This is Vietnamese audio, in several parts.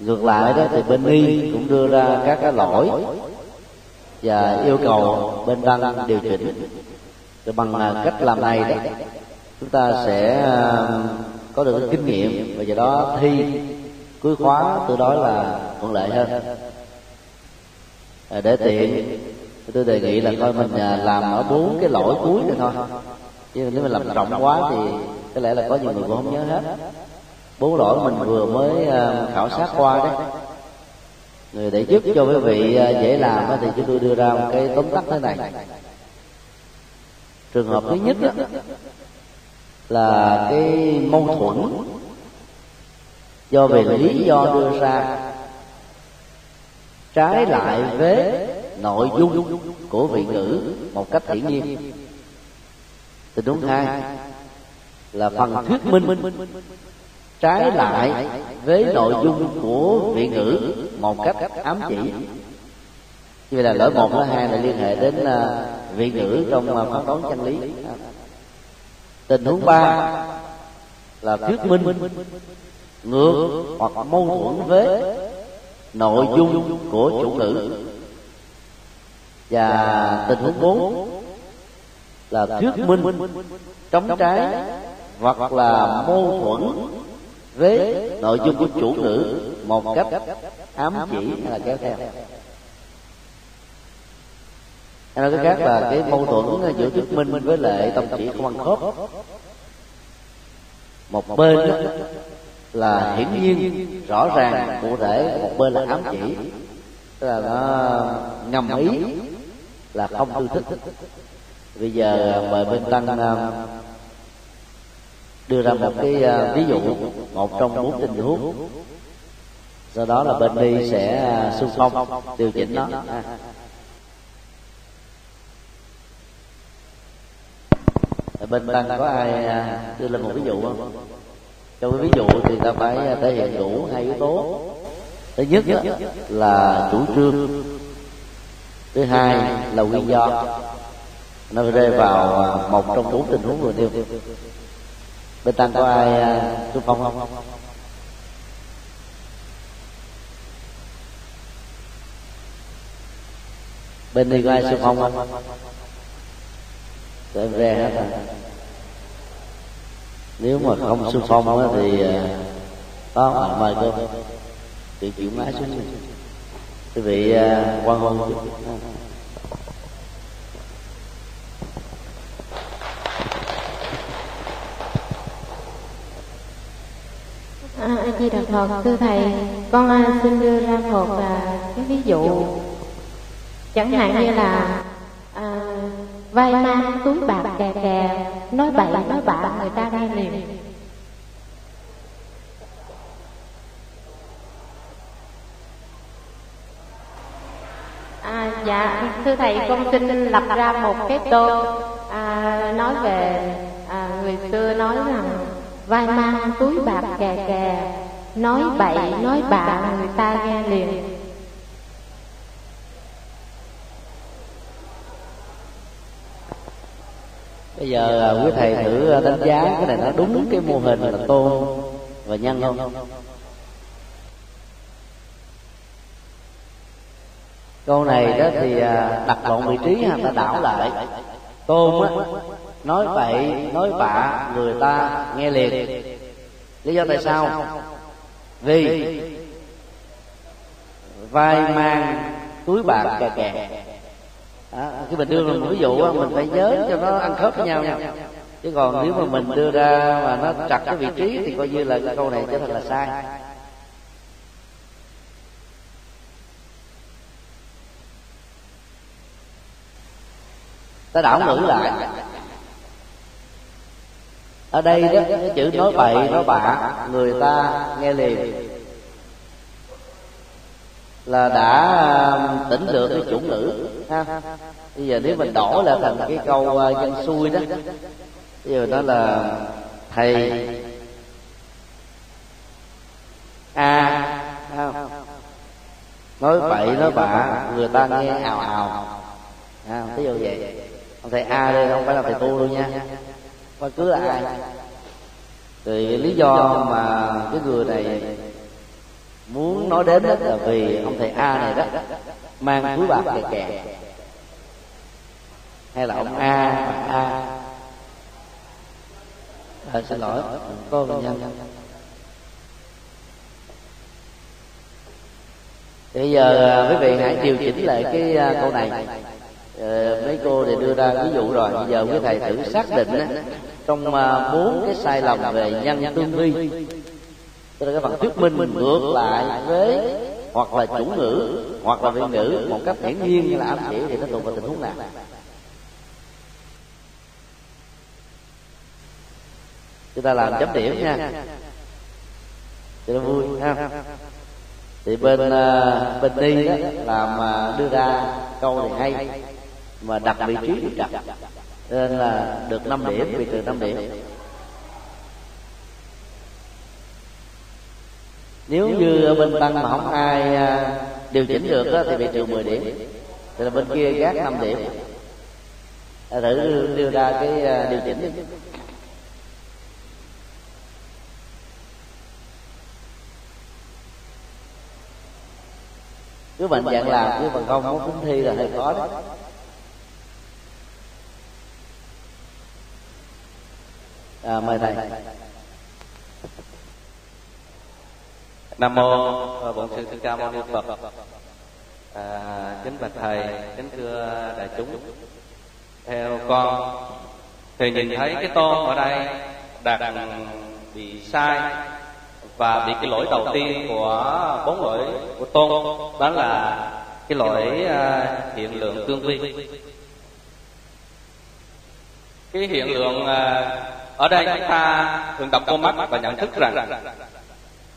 Ngược lại đó thì bên y cũng đưa ra các cái lỗi và yêu cầu bên văn điều chỉnh. Rồi bằng cách làm này đó, chúng ta sẽ có được kinh nghiệm, và do đó thi cuối khóa từ đó là thuận lợi hơn. Để tiện tôi đề nghị là coi mình làm ở 4 cái lỗi cuối rồi thôi, chứ nếu mình làm rộng quá thì có lẽ là có nhiều người cũng không nhớ hết. 4 lỗi mình vừa mới khảo sát qua đấy. Người để giúp cho quý vị dễ làm thì chúng tôi đưa ra một cái tóm tắt thế này. Trường hợp thứ nhất là cái mâu thuẫn do về lý do đưa ra trái lại với nội dung của vị ngữ một cách hiển nhiên. Tình huống 2 là phần thuyết minh trái lại với nội dung của vị ngữ một cách ám chỉ. Như vậy là lỗi 1 và 2 là liên hệ đến vị ngữ trong phán đoán chân lý. Tình huống 3 là thuyết minh ngược hoặc mâu thuẫn với nội dung của chủ ngữ. Và tình huống 4 là thuyết minh chống trái hoặc là mâu thuẫn với nội dung của chủ ngữ một cách ám chỉ hay là kéo theo. Hay nói cái khác là cái mâu thuẫn giữa thuyết minh với lại tông chỉ của Văn Khớp. Một bên là hiển nhiên rõ ràng cụ thể, một bên là ám chỉ, tức là nó ngầm ý là không tôi thích. Bây giờ mời bên Tăng đưa ra một cái ví dụ một trong 4 tình huống, do đó là bên đi sẽ xung phong điều chỉnh nó. Bên Tăng có ai đưa lên một ví dụ không? Trong cái ví dụ thì ta phải thể hiện đủ 2 yếu tố. Thứ nhất là chủ trương, thứ hai là nguyên do. Nó rơi vào một trong 4 tình huống vừa nêu. Bên Tăng có ai xung phong không? Bên đi có ai xung phong không? Tụi em ra hết rồi. Nếu mà không xung phong thì có mời cô tự chịu máy xuống. Quý vị quan hôn. Anh chị Đạo Thuật, thưa thầy, con xin đưa ra một cái ví dụ, chẳng hạn như là vai mang túi bạc kè kè, nói bậy nói bạ người ta nghe liền. Dạ thưa thầy, con xin lập ra một cái tô nói về người xưa nói rằng vai mang túi bạc kè kè, nói bậy nói bạ người ta nghe liền. Bây giờ quý thầy thử đánh giá cái này nó đúng cái mô hình là tô và nhân không? Câu này đó thì đặt lộn vị trí, ta đảo lại. Tôm á, nói bậy nói bạ người ta nghe liền. Lý do tại sao? Vì vai mang túi bạc kè kè. Khi mình đưa ra một ví dụ, mình phải nhớ cho nó ăn khớp với nhau nha. Chứ còn nếu mà mình đưa ra mà nó trật cái vị trí thì coi như là cái câu này chắc thật là sai. Ta đảo ngữ lại. Ở đây đó, cái chữ nói bậy nói bạ người ta nghe liền là đã tỉnh được cái chủ ngữ ha. Bây giờ nếu mình đổi lại thành cái câu dân xuôi đó, bây giờ đó là thầy nói bậy nói bạ người ta nghe ào ào. Ví dụ vậy. Ông thầy A đây không phải là thầy Tu đâu nha, bất cứ là ai. Thì lý do mà cái người này muốn nói đến đó là vì ông thầy A này đó mang túi bạc về kẹt, hay là ông A, bạn A. Xin lỗi, cô nhân. Bây giờ quý vị hãy điều chỉnh lại cái câu này. Mấy cô thì đưa ra ví dụ rồi, bây giờ quý thầy thử xác định trong 4 cái sai lầm về nhân tương vi, tức là cái phần thuyết minh ngược lại với hoặc là chủ ngữ hoặc là vị ngữ một cách hiển nhiên như là ám chỉ, thì nó thuộc vào tình huống nào? Chúng ta làm chấm điểm nha, cho nó vui ha. Thì bên đi đó làm đưa ra câu này hay mà đặt vị trí được đặt, nên là được 5 điểm, vì từ 5 điểm. Nếu như ở bên Tăng mà không ai điều chỉnh được đó, thì bị trừ 10 điểm, thì là bên kia gác 5 điểm. Thử đưa ra cái điều chỉnh đi. Cứ mạnh dạng làm, chứ bằng không có tính thi là hơi khó đấy. Mời thầy. Nam mô Bổn Sư Thích Ca Mâu Ni Phật. Kính bạch thầy, kính thưa đại chúng, theo con thì nhìn thấy cái tôn ở đây đạt bị sai, và bị cái lỗi đầu tiên của 4 lỗi của tôn, đó là cái lỗi hiện lượng tương vi. Cái hiện lượng ở đây chúng ta thường đọc con mắt và nhận thức rằng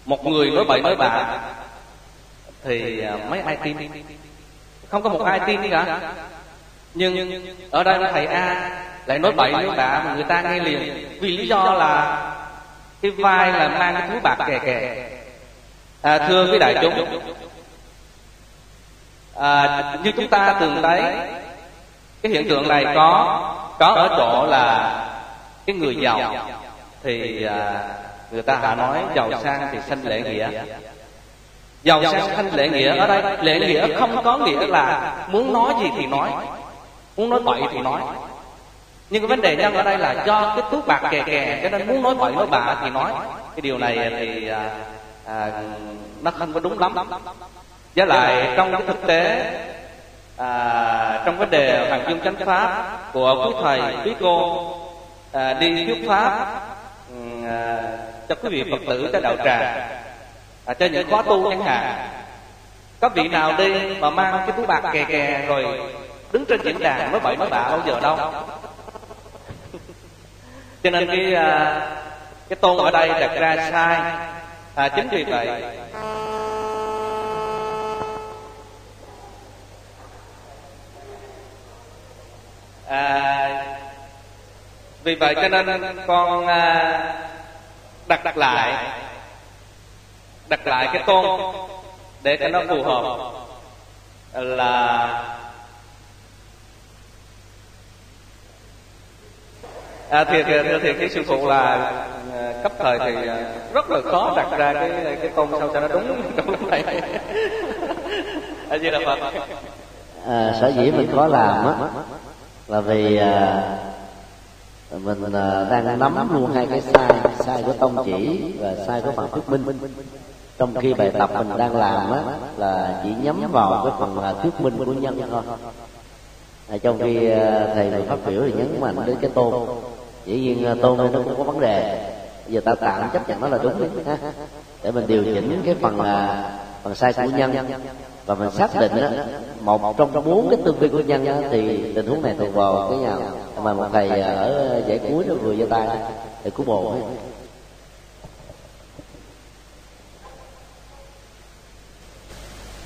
một người nói bậy nói bạ thì mấy ai tin, không có một ai tin cả. Nhưng ở đây thầy A lại nói bậy nói bạ mà người ta nghe liền, vì lý do là cái vai là mang cái túi bạc kè kè. Thưa quý đại chúng, như chúng ta từng thấy cái hiện tượng này có ở chỗ là cái người giàu thì người ta đã nói giàu sang thì sanh lễ nghĩa. Giàu sang sanh lễ nghĩa ở đây, lễ nghĩa không có nghĩa là muốn nói gì thì nói, muốn nói bậy thì nói. Nhưng cái vấn đề nhân ở đây là do cái túi bạc kè kè, cho nên muốn nói bậy nói bạ thì nói. Cái điều này thì nó không có đúng lắm. Với lại trong cái thực tế, trong vấn đề Hoàng Dung Chánh Pháp của quý thầy, quý cô đi thuyết pháp cho quý vị Phật tử cho đạo tràng, cho những khóa tu chẳng hạn, có vị nào đi mà mang cái túi bạc kè kè rồi đứng trên diễn đàn nói bậy nói bạ bao giờ đâu. Cho nên cái tôn ở đây đặt ra sai. Chính vì vậy vì vậy cho nên con đặt lại cái tôn để cho nó phù hợp là thì cái sư phụ là cấp thời thì rất là khó đặt ra cái tôn sao cho nó đúng trong lúc này. Sở dĩ mình khó làm á là vì mình đang nắm luôn hai cái sai của tông chỉ và sai của phần thuyết minh, trong khi bài tập mình đang làm á là chỉ nhắm vào cái phần thuyết minh của nhân thôi. Trong khi thầy này phát biểu thì nhấn mạnh đến cái tôn, dĩ nhiên tôn nó cũng có vấn đề, giờ ta tạm chấp nhận nó là đúng đấy, để mình điều chỉnh cái phần sai của nhân, và mình xác định đó, một trong 4 cái tương vi của nhân đó, thì tình huống này thuộc vào cái nào mà một thầy ở giải cuối nó vừa giơ tay thì cứu bộ ấy.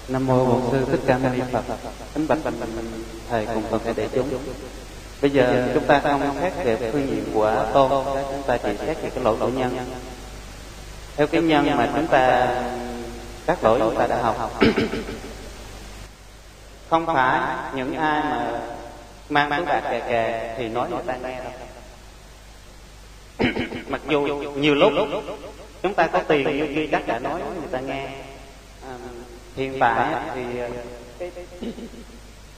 Nam mô Bổn Sư Thích Ca Mâu Ni Phật. Kính bạch mình thầy cùng toàn thể đại chúng. Bây giờ chúng ta không xét về phương diện của tôn, chúng ta chỉ xét về cái lỗi của nhân. Theo cái nhân mà chúng ta các lỗi chúng ta đã học, không phải những ai mà mang túi bạc kè kè thì nói người ta nghe đâu. Mặc dù nhiều lúc chúng ta có tiền như kia chắc đã nói người ta nghe. Hiện tại thì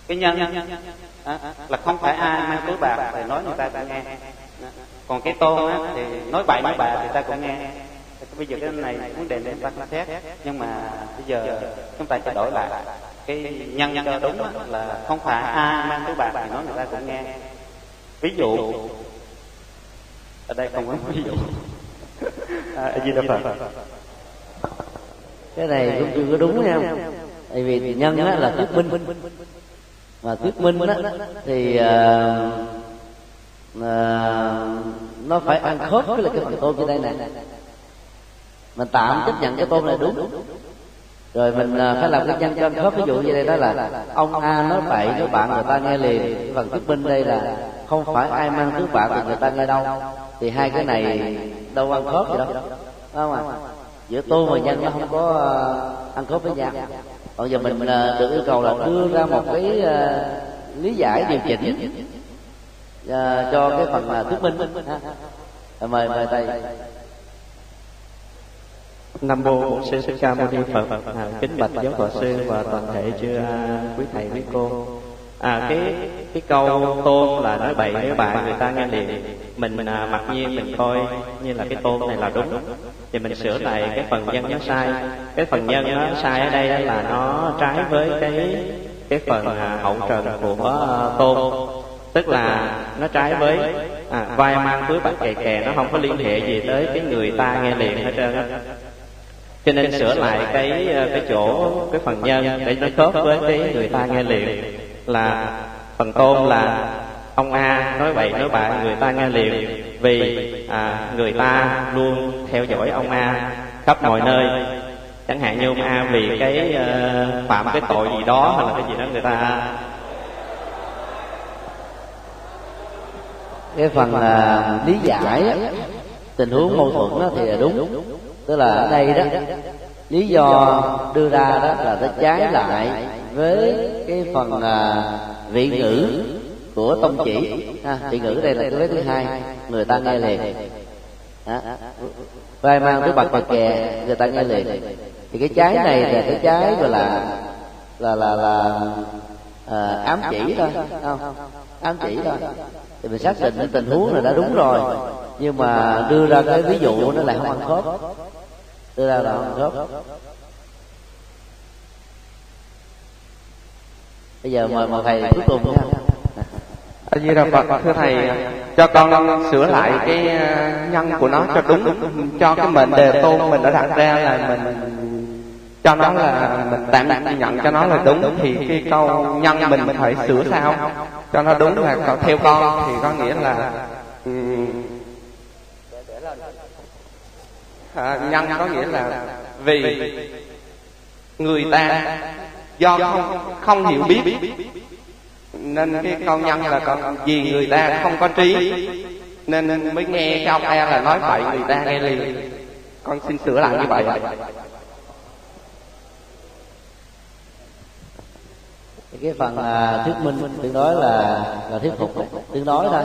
cái nhân là không phải ai mang túi bạc thì nói người ta cũng nghe, còn cái tôn thì nói bậy nói bạ thì ta cũng nghe. Bây giờ cái này vấn đề để ta xét, nhưng mà bây giờ chúng ta phải đổi lại cái nhân cho đúng là không phải ai mang túi bạc thì nói người ta cũng nghe. Ví dụ ở đây không có ví dụ gì đâu phải. Cái này cũng chưa có đúng nha, tại vì nhân đó là thuyết minh, mà thuyết minh đó thì nó phải ăn khớp với cái phần tôn trên đây này. Mình tạm chấp nhận cái tôn này đúng, rồi mình phải làm cái nhân cho ăn khớp. Ví dụ như đây đó là ông A nói bậy nói bạn người ta nghe liền, phần thuyết minh đây là không phải ai mang thứ bạn thì người ta nghe đâu, thì hai cái này đâu ăn khớp gì đâu, đúng không ạ? Giữa tôn và nhân nó không có ăn khớp với nhau. Bây giờ mình được yêu cầu là đưa ra một cái lý giải điều chỉnh cho cái phần mà thuyết minh. Mời mời thầy. Nam mô Bổn Sư Thích Ca Mâu Ni Phật. Kính bạch giáo tọa sư và toàn thể chư quý thầy quý cô. Cái câu tôn là nói bậy nếu bạn người ta nghe liền, mình mặc nhiên mình coi như là cái tôn này là đúng, thì mình sửa lại cái phần nhân nó sai. Cái phần nhân nó sai ở đây là nó trái với cái phần hậu trần của tôn, tức là nó trái với vai mang túi bạc kè kè, nó không có liên hệ gì tới cái người ta nghe liền hết trơn á. Cho nên sửa lại cái chỗ cái phần nhân để nó khớp với cái người ta nghe liền, là phần tôn là ông A nói bậy nói bạ người ta nghe liền, vì người ta luôn theo dõi ông A khắp mọi nơi. Chẳng hạn như ông A vì cái phạm cái tội gì đó hay là cái gì đó, người ta cái phần là lý giải tình huống mâu thuẫn đó thì là đúng. Tức là ở đây đó lý do đưa ra đó là nó trái lại với cái phần vị ngữ của tông chỉ. Vị ngữ đây là cái thứ hai, người ta nghe liền. Vai mang cái bạc bạc kè người ta nghe liền, thì cái trái này là cái trái gọi là ám chỉ thôi, không ám chỉ thôi. Thì mình xác định tình huống là đã đúng rồi, nhưng mà đưa ra cái ví dụ nó lại không ăn khớp, đưa ra là không khớp. Bây giờ mời một thầy cuối cùng nha. A Di Đà Phật. Thưa thầy, cho con sửa lại cái nhân của nó cho đúng, cho cái mệnh đề tôn mình đã đặt ra là mình cho nó là mình tạm nhận cho nó là đúng, thì cái câu nhân mình phải sửa sao cho nó đúng. Là theo con thì có nghĩa là nhân có nghĩa là vì người ta do không hiểu biết, nên cái câu nhân là còn vì người ta không có trí nên mới nghe cái ông A là nói vậy người ta nghe liền. Con xin sửa lại như vậy. Cái phần thuyết minh tương đối là thuyết phục, tương đối thôi.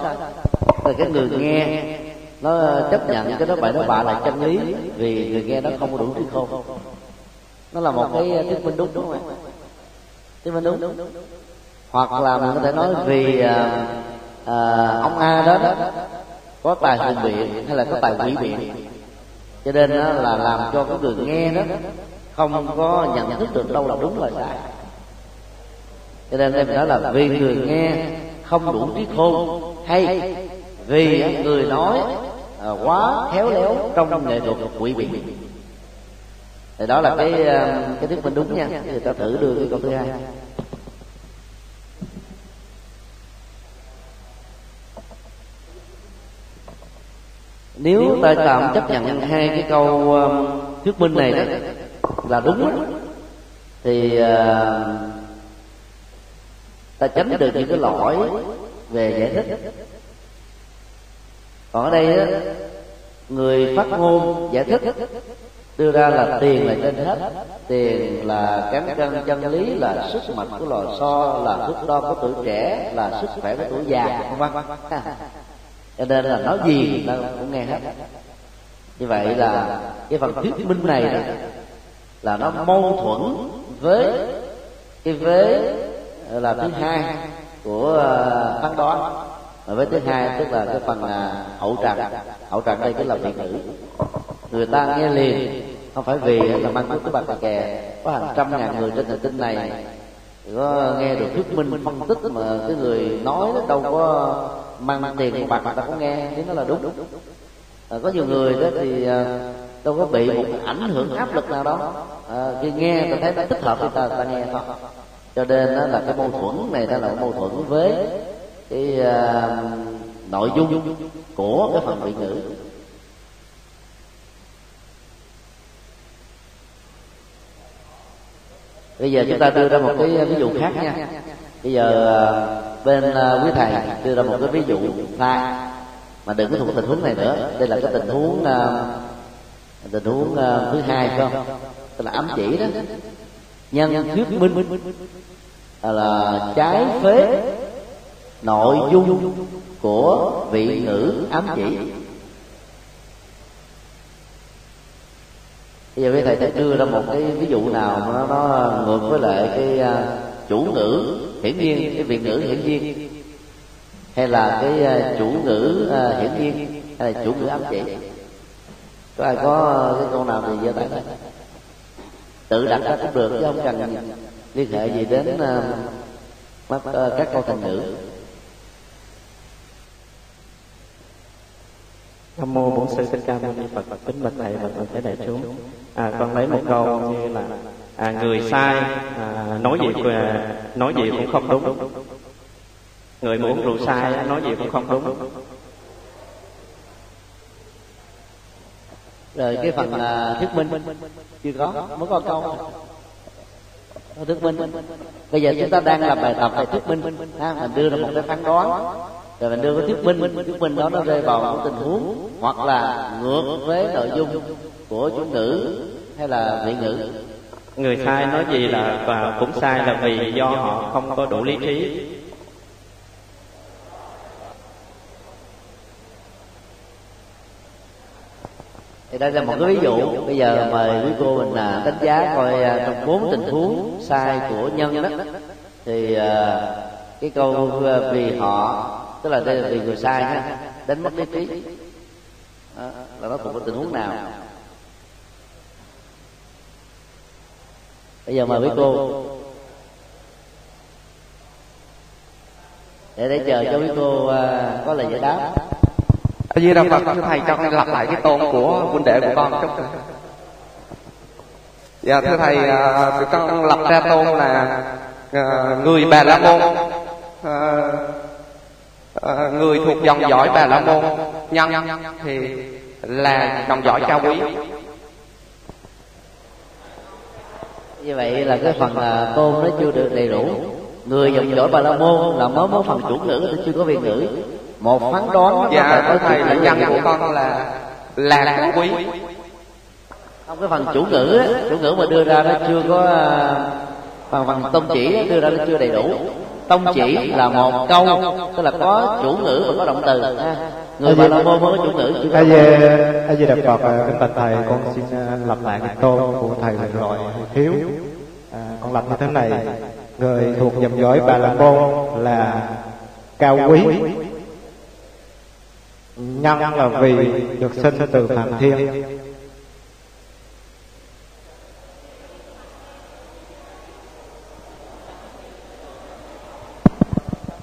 Là cái người nghe nó chấp nhận cái đó bậy nó bạ là chân lý, vì người nghe nó không có đủ thuyết khôn. Nó là một cái thuyết minh đúng, đúng không? Thuyết minh đúng. Hoặc là mình có thể nói vì ông A đó có tài hùng biện hay là có tài quỷ biện, cho nên là làm cho cái người nghe đó không có nhận thức được đâu là đúng là sai. Cho nên em nói là vì người nghe không đủ trí khôn, hay vì người nói quá khéo léo trong nghệ thuật quỷ biện. Thì đó là cái thuyết minh đúng nha. Thì ta thử đưa cái câu thứ hai. Nếu ta tạm chấp nhận hai cái câu thuyết minh này đó là đúng, thì ta tránh được những cái lỗi về giải thích. Còn ở đây đó, người phát ngôn giải thích đưa ra là tiền là trên hết, tiền là cán cân chân lý, là sức mạnh của lò xo, là thước đo của tuổi trẻ, là sức khỏe của tuổi già, vân vân. Cho nên là nói gì ta cũng nghe hết. Như vậy là cái phần thuyết minh này đó là nó mâu thuẫn với cái vế là thứ hai của phần đó. Và vế thứ hai tức là cái phần là hậu trần. Hậu trần đây tức là vị ngữ. Người ta nghe liền, không phải vì là mang tiếng của Bạch Tà Kè có hàng trăm ngàn người trên hành tinh này có nghe được thuyết minh phân tích mà cái người nói nó đâu có mang tiền của Bạch mà ta cũng nghe thì nó là đúng. Có nhiều người đó thì đâu có bị một ảnh hưởng áp lực nào đó, khi nghe ta thấy nó thích hợp thì ta nghe thôi. Cho nên đó là cái mâu thuẫn này đó là mâu thuẫn với cái nội dung của cái phần vị ngữ. Bây giờ chúng ta đưa ra một cái ví dụ khác nha. Bây giờ bên quý thầy đưa ra một cái ví dụ sai mà đừng có thuộc tình huống này nữa. Đây là cái tình huống thứ hai phải không? Tức là ám chỉ đó. Nhân thuyết minh là trái phế nội dung của vị ngữ ám chỉ. Bây giờ thầy sẽ đưa ra một cái ví dụ nào nó ngược với lại cái chủ ngữ hiển nhiên, cái vị ngữ hiển nhiên, hay là cái chủ ngữ hiển nhiên, hay là chủ ngữ ám chỉ. Có ai có cái câu nào thì giơ tay đây. Tự đặt ra cũng được chứ không cần liên hệ gì đến các câu thành ngữ. Nam mô Bổn Sư Thích Ca Mâu Ni Phật. Kính bạch thầy, mình có thể đại chúng, con lấy một câu như là người sai nói gì cũng không đúng, người mà uống rượu sai nói gì cũng không đúng. Rồi cái phần thuyết minh chưa có, mới có câu thuyết minh. Bây giờ chúng ta đang làm bài tập về thuyết minh, mình đưa ra một cái phán đoán. Rồi mình đưa cái thuyết minh đó nó rơi vào một tình huống hoặc là ngược với nội dung của chủ ngữ hay là vị ngữ. Người sai nói gì là và cũng sai là vì do họ không có đủ lý trí. Thì đây là một cái ví dụ. Bây giờ mời quý cô mình đánh giá coi trong 4 tình huống sai của nhân đó thì cái câu vì họ, tức là đây là vì người sai ha, đánh mất lý trí đó, là nó thuộc vào tình huống nào? Bây giờ mời quý cô để chờ cho quý cô có lời giải đáp. Tại vì Đạo Phật thưa thầy, cho con lặp lại cái tôn của huynh đệ của con chút. Dạ thưa thầy, tụi con lập ra tôn là người Bà La Môn, người thuộc dòng dõi Bà La Môn, nhân thì là dòng dõi cao quý. Như vậy là cái phần tôn nó chưa được đầy đủ. Người dòng dõi Bà La Môn là mới phần chủ ngữ thì chưa có vị ngữ. Một phán đoán dạ thầy là nhân của con là cao quý. Không, cái phần chủ ngữ đó, chủ ngữ mà đưa ra nó chưa có phần tông chỉ đưa ra nó chưa đầy đủ. Tông chỉ là một câu, tức là có chủ ngữ và có động từ. Người Bà La Môn mới có chủ ngữ. Ai về Đạo Phật, kính bạch thầy, con xin lập lại cái tôn của thầy vừa rồi thiếu. Con lập như thế này: người thuộc dòng dõi Bà La Môn là cao quý, nhân là vì được sinh từ Phạm Thiên.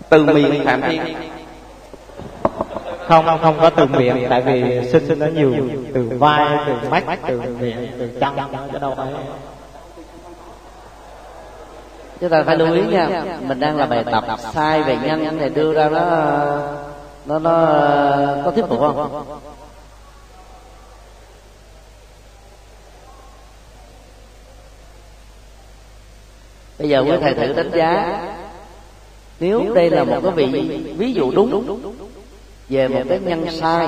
Từ miệng Phạm Thiên không có từ miệng, tại vì sinh nó nhiều từ vai, từ mắt, từ miệng, từ chân, chứ đâu phải. Chúng ta phải lưu ý nha, mình đang là bài tập sai về nhân này đưa ra nó có thuyết phục không? Bây giờ quý thầy thử đánh giá. Nếu đây là một cái ví dụ đúng về một cái nhân sai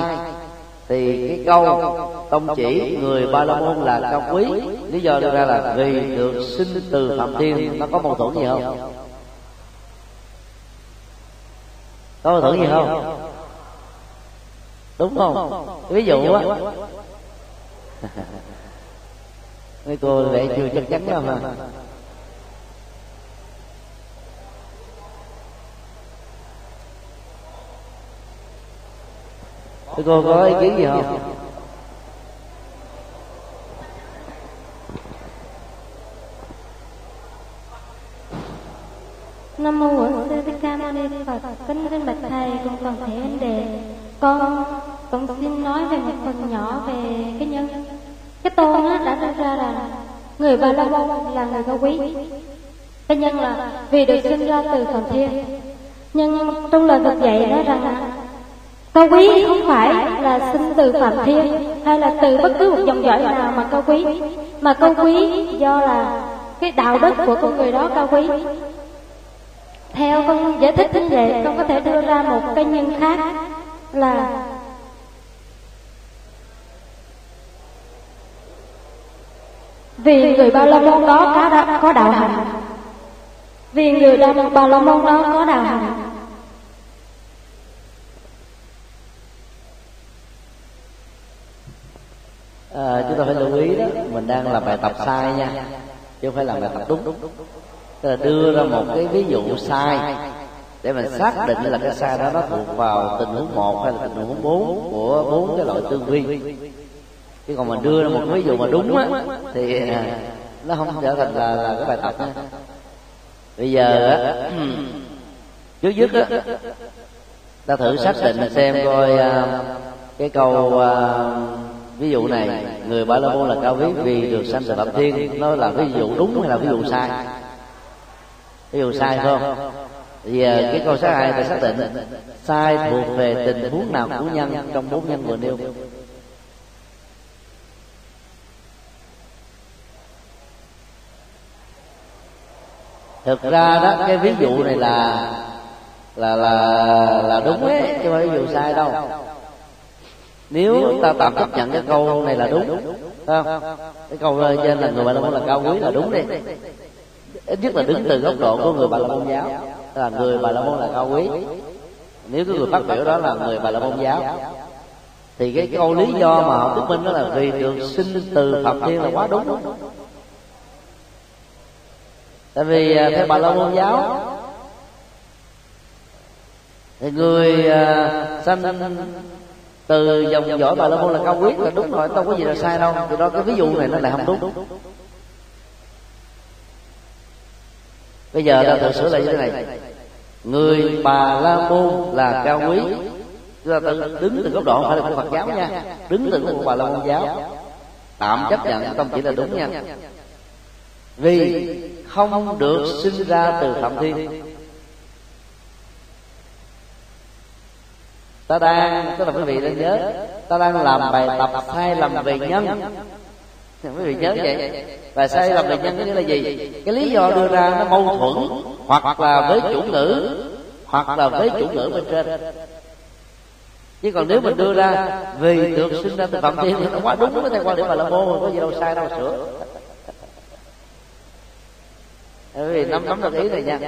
thì cái câu tông chỉ người Ba La Môn là cao quý, lý do đưa ra là vì được sinh từ Phạm Thiên, nó có mâu thuẫn gì không? Có mâu thuẫn gì không? Đúng không? Ví dụ á. Mấy cô lại chưa chắc chắn lắm mà. Mấy cô có ý kiến gì không? Nam mô Bổn Sư Thích Ca Mâu Ni Phật. Kính thưa bạch thầy cùng toàn thể anh đệ, con xin nói về một phần nhỏ về cái nhân. Cái tôn đã đưa ra là người Bà La Môn là người cao quý. Cái nhân là vì được sinh ra từ Phạm Thiên. Nhưng trong lời Phật dạy nói rằng cao quý không phải là sinh từ Phạm Thiên hay là từ bất cứ một dòng dõi nào mà cao quý, mà cao quý do là cái đạo đức của con người đó cao quý. Theo con giải thích như vậy, con có thể đưa ra một cái nhân khác là vì người Ba La Môn đó có đạo hạnh, vì người Ba La Môn đó có đạo hạnh. Chúng ta phải lưu ý đó, mình đang làm bài tập sai nha, chứ không phải làm bài tập đúng. Tức là đưa ra một cái ví dụ sai để mình xác định là cái sai đó nó thuộc vào tình huống 1 hay là tình huống 4 của 4 cái loại tư duy. Chứ còn mình đưa ra một ví dụ mà đúng á thì nó không trở thành là cái bài tập nha. Bây giờ trước nhất á, ta thử xác định xem coi cái câu ví dụ này, người Ba La Môn là cao quý vì được sanh từ Phạm Thiên, nó là ví dụ đúng hay là ví dụ sai? Ví dụ sai không? Vì cái câu số 2 ta xác định sai thuộc về tình huống nào của nhân trong 4 nhân vừa nêu. Thực ra đó, cái ví dụ này là đúng đấy, chứ không phải ví dụ sai đâu. Nếu ta tạm chấp nhận cái câu này là đúng, không? Cái câu trên là người Bà La Môn là cao quý là đúng đi. Ít nhất là đứng từ góc độ của người Bà La Môn giáo, là người Bà La Môn là cao quý. Nếu cái người phát biểu đó là người Bà La Môn giáo, thì cái câu lý do mà họ thuyết minh đó là vì được sinh từ Phạm Thiên là quá đúng. Tại vì theo Bà La Môn giáo thì người sanh từ dòng dõi Bà La Môn là cao quý là đúng rồi, đâu có gì là sai đâu. Từ đó cái ví dụ này nó lại không đúng. Bây giờ ta tự sửa lại như thế này, người Bà La Môn là cao quý. Chúng ta tự đứng từ góc độ không phải là của Phật giáo nha, đứng từ của Bà La Môn giáo, tạm chấp nhận không chỉ là đúng nha. Vì không được sinh ra từ Phạm Thiên. Ta đang, tức là quý vị nên nhớ, ta đang làm bài tập sai lầm về nhân. Quý vị nhớ vậy. Và sai lầm về nhân nghĩa là gì? Cái lý do đưa ra nó mâu thuẫn, hoặc là với chủ ngữ, hoặc là với chủ ngữ bên trên. Chứ còn nếu mình đưa ra vì được sinh ra từ Phạm Thiên thì nó quá đúng với theo quan điểm Bà La Môn, có gì đâu sai đâu sửa. Bởi vì nắm được ý này nha.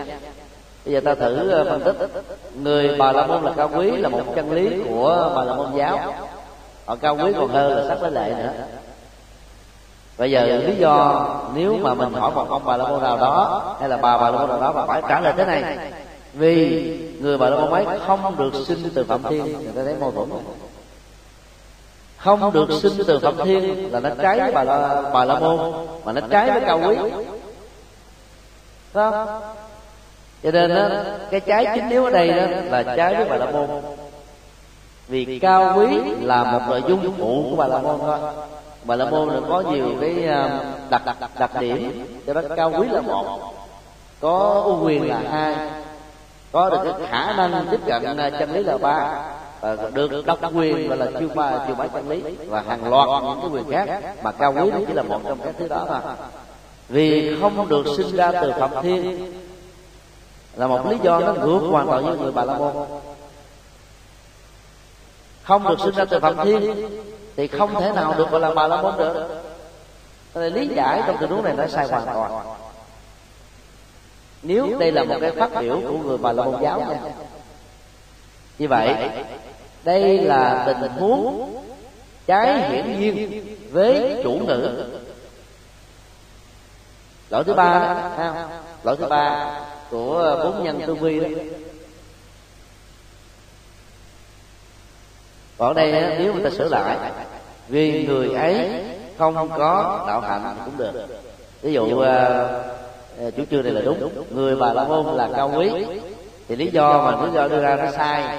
Bây giờ ta thử phân tích. Người Bà La Môn là cao quý là một chân lý của Bà La Môn giáo. Họ cao quý còn hơn là sắc với lệ nữa. Bây giờ lý do nếu mà mình hỏi một ông Bà La Môn nào đó hay là bà Bà La Môn nào đó mà phải trả lời thế này, vì người Bà La Môn ấy không được sinh từ Phạm Thiên, người ta thấy mâu thuẫn không? Không được sinh từ Phạm Thiên là nó trái với Bà La Môn, mà nó trái với cao quý. Không? Cho nên đó, cái trái chính yếu ở đây đó là trái với Bà La Môn. Vì cao quý là một nội dung phụ của Bà La Môn thôi. Bà La Môn là có nhiều cái đặc điểm, cho đó cao quý là một, có ưu quyền là hai, có được cái khả năng tiếp cận chân lý là ba, và được độc quyền là chiêu bá chân lý và hàng loạt những cái quyền khác, mà cao quý nó chỉ là một trong các thứ đó mà. Vì không được sinh ra từ Phạm Thiên là một lý do nó ngược hoàn toàn với người Bà La Môn. Không được sinh ra từ Phạm Thiên thì không thể nào được gọi là Bà La Môn được. Nên lý giải trong tình huống này nó sai hoàn toàn. Nếu đây là một cái phát biểu của người Bà La Môn giáo nha. Như vậy, đây là tình huống trái hiển nhiên với chủ ngữ. Lỗi thứ ba đó, lỗi thứ ba của bốn nhân tư vi đó. Còn đây nếu người ta sửa lại, vì người ấy không có đạo hạnh cũng được. Ví dụ chủ trương này là đúng, người bà la môn là cao quý, thì lý do đưa ra nó sai,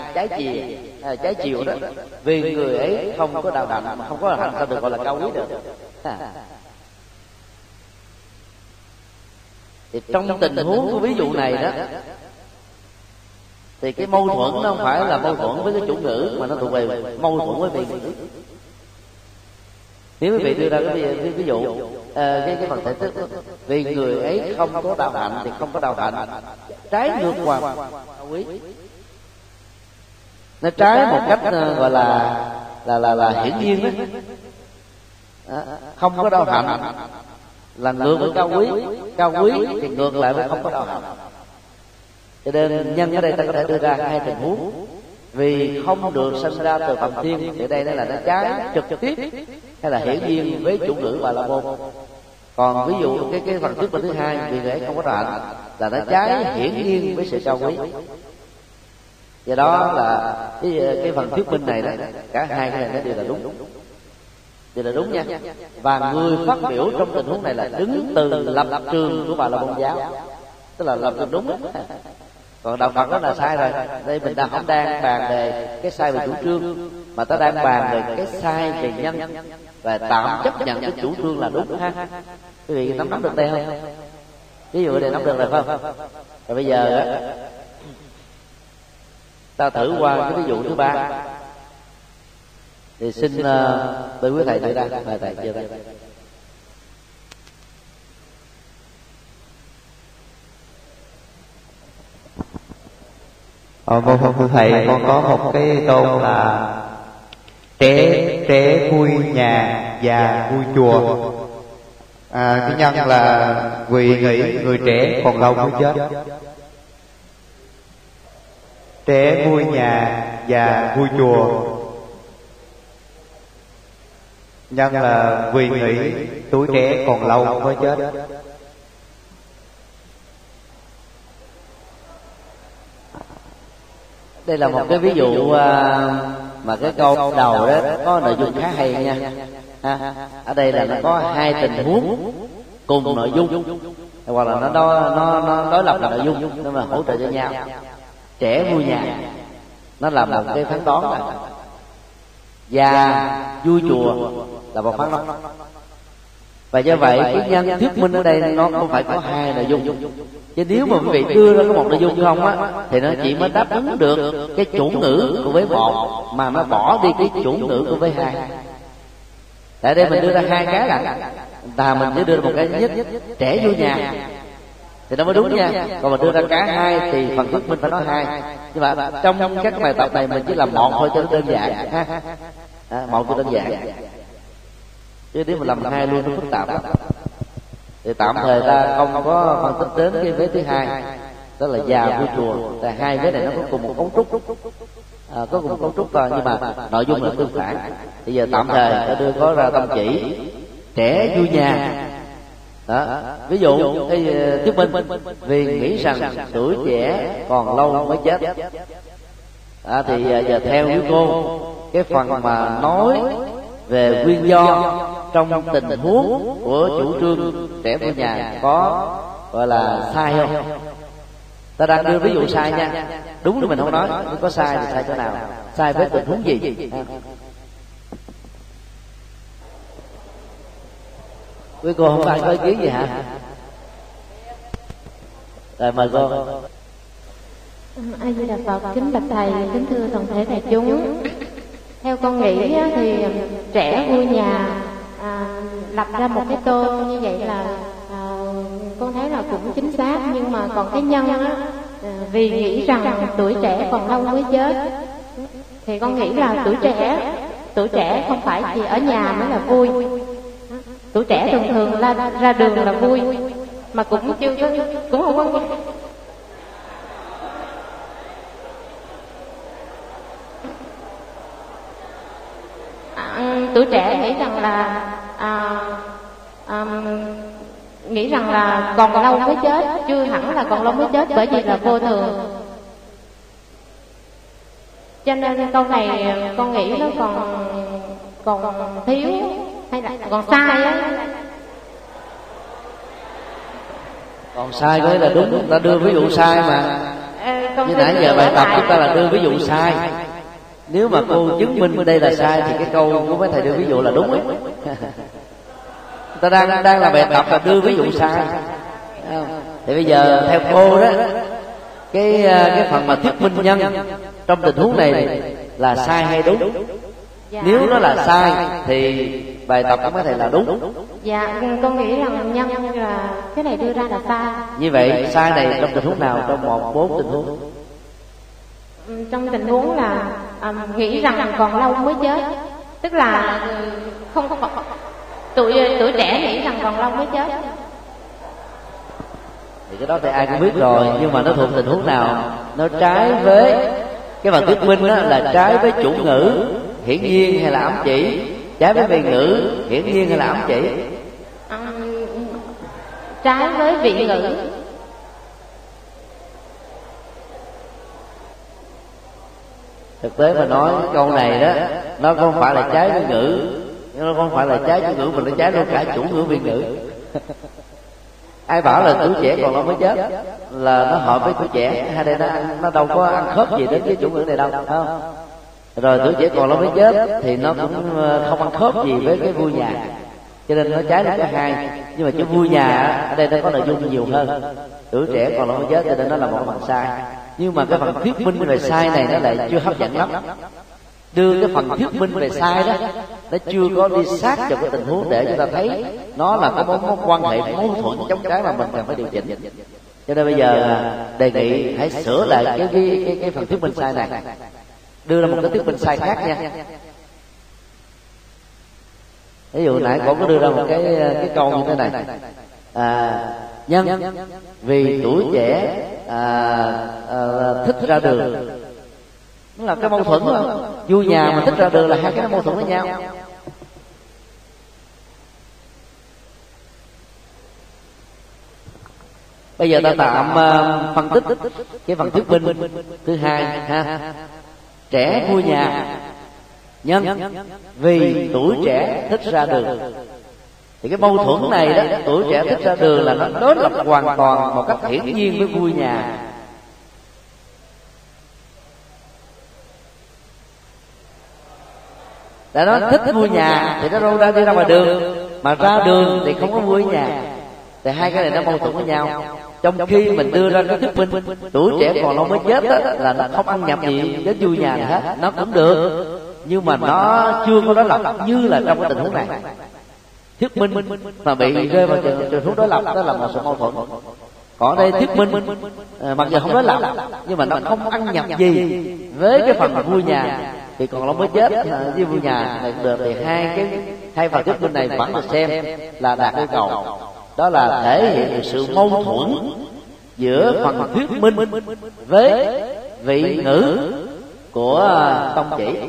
trái chiều đó. Vì người ấy không có đạo hạnh, mà không có đạo hạnh sao được gọi là cao quý được? Thì trong tình huống của ví dụ này đó, thì cái mâu thuẫn nó không phải là mâu thuẫn với cái chủ ngữ, mà nó thuộc về mâu thuẫn với vị ngữ. Nếu quý vị đưa ra cái ví dụ cái phần thể thức, vì người ấy không có đạo hạnh thì không có đạo hạnh, trái ngược hoàn quý, nó trái một cách gọi là hiển nhiên đó. Không có đạo hạnh là ngược với cao quý thì ngược lại với không có đạo hạnh. Cho nên nhân ở đây ta có thể đưa ra hai tình huống, vì không được sinh ra từ phần thiên thì đây là nó trái trực tiếp hay là hiển nhiên với chủ ngữ Bà La Môn. Còn ví dụ cái phần trước và thứ hai, vì người không có đạo hạnh là nó trái hiển nhiên với sự cao quý. Do đó là cái phần thuyết minh này đó, cả hai cái này nó đều là đúng. Thì là đúng nha. Và người phát biểu trong tình huống này là đứng từ lập trường của Bà La Môn giáo, tức là lập trường đúng đó. Còn đạo Phật đó là sai rồi. Đây mình không đang bàn về cái sai về chủ trương, mà ta đang bàn về cái sai về nhân, và tạm chấp nhận cái chủ trương là đúng ha. Quý vị nắm được đây không? Ví dụ này nắm được rồi phải không? Rồi bây giờ ta thử qua cái ví dụ thứ ba. Thì xin mời quý thầy đưa ra, mời thầy đưa ra. Thưa thầy, con có một cái tôn là tré vui nhà và vui chùa. Cái nhân là vì nghĩ người trẻ còn lâu mới chết. Tré vui nhà và vui chùa. Nhân là vì nghĩ tuổi trẻ còn lâu mới chết. Đây là một cái ví dụ mà cái câu đầu đó có nội dung khá hay nha. Ở đây là nó có hai tình huống cùng nội dung, hoặc là nó đối lập là nội dung nhưng mà hỗ trợ cho nhau. Trẻ vui nhà nó là một cái phán đoán này, và vui chùa là một phán đoán. Và do vậy cái nhân thuyết minh ở đây nó không phải có hai nội dung. Chứ nếu mà quý vị đưa ra có một nội dung không á, thì nó chỉ mới đáp ứng được cái chủ ngữ của vế một, mà nó bỏ đi cái chủ ngữ của vế hai. Tại đây mình đưa ra hai cái là ta mình chỉ đưa ra một cái nhất trẻ vui nhà thì nó mới đúng nha. Còn mình đưa ra cả hai thì phần thuyết minh phải nói hai. Nhưng mà trong các bài tập này mình chỉ làm một thôi cho nó đơn giản ha. Một cho đơn giản. Chứ nếu mà làm hai luôn nó phức tạp lắm. Thì tạm thời ta không có phân tích đến cái vế thứ hai, đó là già vui chùa. Tại hai vế này nó có cùng một cấu trúc, có cùng một cấu trúc thôi, nhưng mà nội dung là tương phản. Bây giờ tạm thời ta đưa có ra tâm chỉ trẻ vui nhà đó. Ví dụ cái thuyết minh vì nghĩ rằng tuổi trẻ còn lâu mới chết. Thì giờ theo với cô, cái phần mà nói về nguyên do trong tình huống của chủ trương trẻ vui nhà có gọi là sai không? Ta đang đưa ví dụ sai nha. Đúng thì mình không nói, nhưng có sai thì sai chỗ nào, sai với tình huống gì? Quý cô không phải có ý kiến gì hả? Rồi mời cô. A Di Đà Phật, kính bạch thầy, kính thưa toàn thể đại chúng. Theo con nghĩ thì trẻ vui nhà lập ra một cái tô như vậy là con thấy là cũng chính xác, nhưng mà còn cái nhân á, vì nghĩ rằng tuổi trẻ còn lâu mới chết, thì con nghĩ là tuổi trẻ không phải chỉ ở nhà mới là vui. Tuổi trẻ thường thường ra đường là vui, mà cũng chưa có, cũng không có. Tuổi trẻ nghĩ rằng là nghĩ rằng là còn lâu mới chết, chưa hẳn là còn lâu mới chết, bởi vì là vô thường. Cho nên câu này con nghĩ nó còn thiếu hay là còn sai á. Còn sai có nghĩa là đúng, ta đưa ví dụ sai mà. Như nãy giờ bài tập chúng ta là đưa ví dụ sai. Nếu mà cô chứng minh đây là sai thì cái câu của mấy thầy đưa ví dụ là đúng ấy. Ta đang là bài tập là đưa ví dụ sai. Thì bây giờ theo cô đó, cái phần mà thuyết minh nhân trong tình huống này là sai hay đúng? Nếu nó là sai thì bài tập của mấy thầy là đúng. Dạ, con nghĩ rằng nhân là cái này đưa ra là sai. Như vậy sai này trong tình huống nào? Trong 1, 4 tình huống. Trong tình huống là nghĩ rằng còn lâu mới chết, tức là không tuổi trẻ nghĩ rằng còn lâu mới chết. Thì cái đó thì ai cũng biết rồi, nhưng mà nó thuộc tình huống nào? Nó trái với cái bằng thuyết minh đó, là trái với chủ ngữ hiển nhiên hay là ám chỉ, trái với vị ngữ hiển nhiên hay là ám chỉ? Trái với vị ngữ. Thực tế mà nói câu này đó, nó không phải là trái với ngữ, nó không phải là trái với ngữ, mà nó trái luôn cả chủ ngữ vị ngữ. Ai bảo là tuổi trẻ còn lâu mới chết là nó hợp với tuổi trẻ, hay đây nó đâu có ăn khớp gì đến với chủ ngữ này đâu, phải không? Rồi tuổi trẻ còn lâu mới chết thì nó cũng không ăn khớp gì với cái vui nhà, cho nên nó trái được cả hai. Nhưng mà chữ vui nhà ở đây nó có nội dung nhiều hơn. Tuổi trẻ còn lâu mới chết cho nên nó là một phần sai. Nhưng mà cái phần thuyết minh về sai này nó lại chưa hấp dẫn lắm. Đưa cái phần thuyết minh về sai đó, nó chưa có đi sát vào cái tình huống để chúng ta thấy nó là có mối quan hệ mâu thuẫn chống trái mà mình cần phải điều chỉnh. Cho nên bây giờ đề nghị hãy sửa lại cái phần thuyết minh sai này, đưa ra một cái thuyết minh sai khác nha. Ví dụ nãy cô có đưa ra một cái câu như thế này: nhân vì tuổi trẻ thích ra đường. Nó là cái mâu thuẫn không? Vui nhà mà thích ra đường là hai cái mâu thuẫn với nhau. Bây giờ ta tạm phân tích cái phần thuyết minh thứ hai ha. Trẻ vui nhà, nhân vì tuổi trẻ thích ra đường. Thì cái mâu thuẫn này đó, tuổi trẻ thích ra đường là nó đối lập hoàn toàn một cách hiển nhiên với vui nhà. Đã nói thích vui nhà thì nó đâu ra đi ra ngoài đường, mà ra đường thì không có vui nhà. Thì hai cái này nó mâu thuẫn với nhau. Trong khi mình đưa ra cái thuyết minh tuổi trẻ còn lâu mới chết đó, là nó không ăn nhập gì với vui nhà này hết, nó cũng được, nhưng mà nó chưa có đối lập như là trong cái tình huống này. Thuyết minh mà bị rơi vào trường hướng đối lập đó là một sự mâu thuẫn. Còn đây thuyết minh mặc dù không đối lập nhưng mà nó không ăn nhập gì với cái phần vui nhà thì còn lâu mới chết với vui nhà này cũng được. Thì hai phần thuyết minh này vẫn được xem là đạt yêu cầu, đó là thể hiện được sự mâu thuẫn giữa phần thuyết minh với vị ngữ của tông chỉ.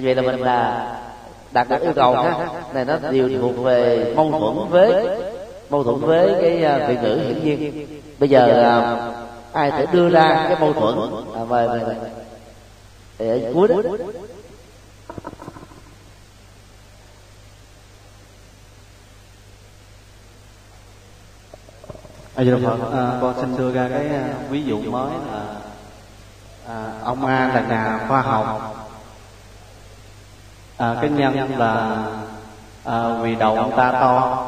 Vậy là mình là đạt được yêu cầu ha. Này nó đều thuộc về mâu thuẫn với cái vị ngữ hiển nhiên. Bây giờ ai thể đưa ra cái mâu thuẫn mời cuối đó. Con xin đưa ra cái ví dụ mới là ông A là nhà khoa học. Cái nhân là vì đầu ông ta to.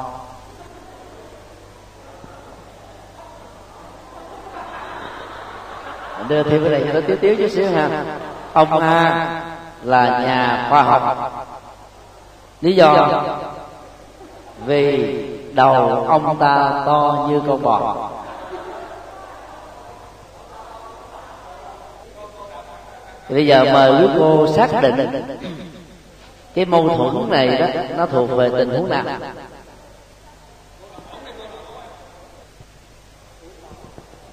Đưa thêm cái này cho nó tiếu chút xíu ha. Ông A là nhà khoa học, lý do vì đầu ông ta to như con bò. Bây giờ mời quý cô xác định cái mâu thuẫn này đó nó thuộc về tình huống nào.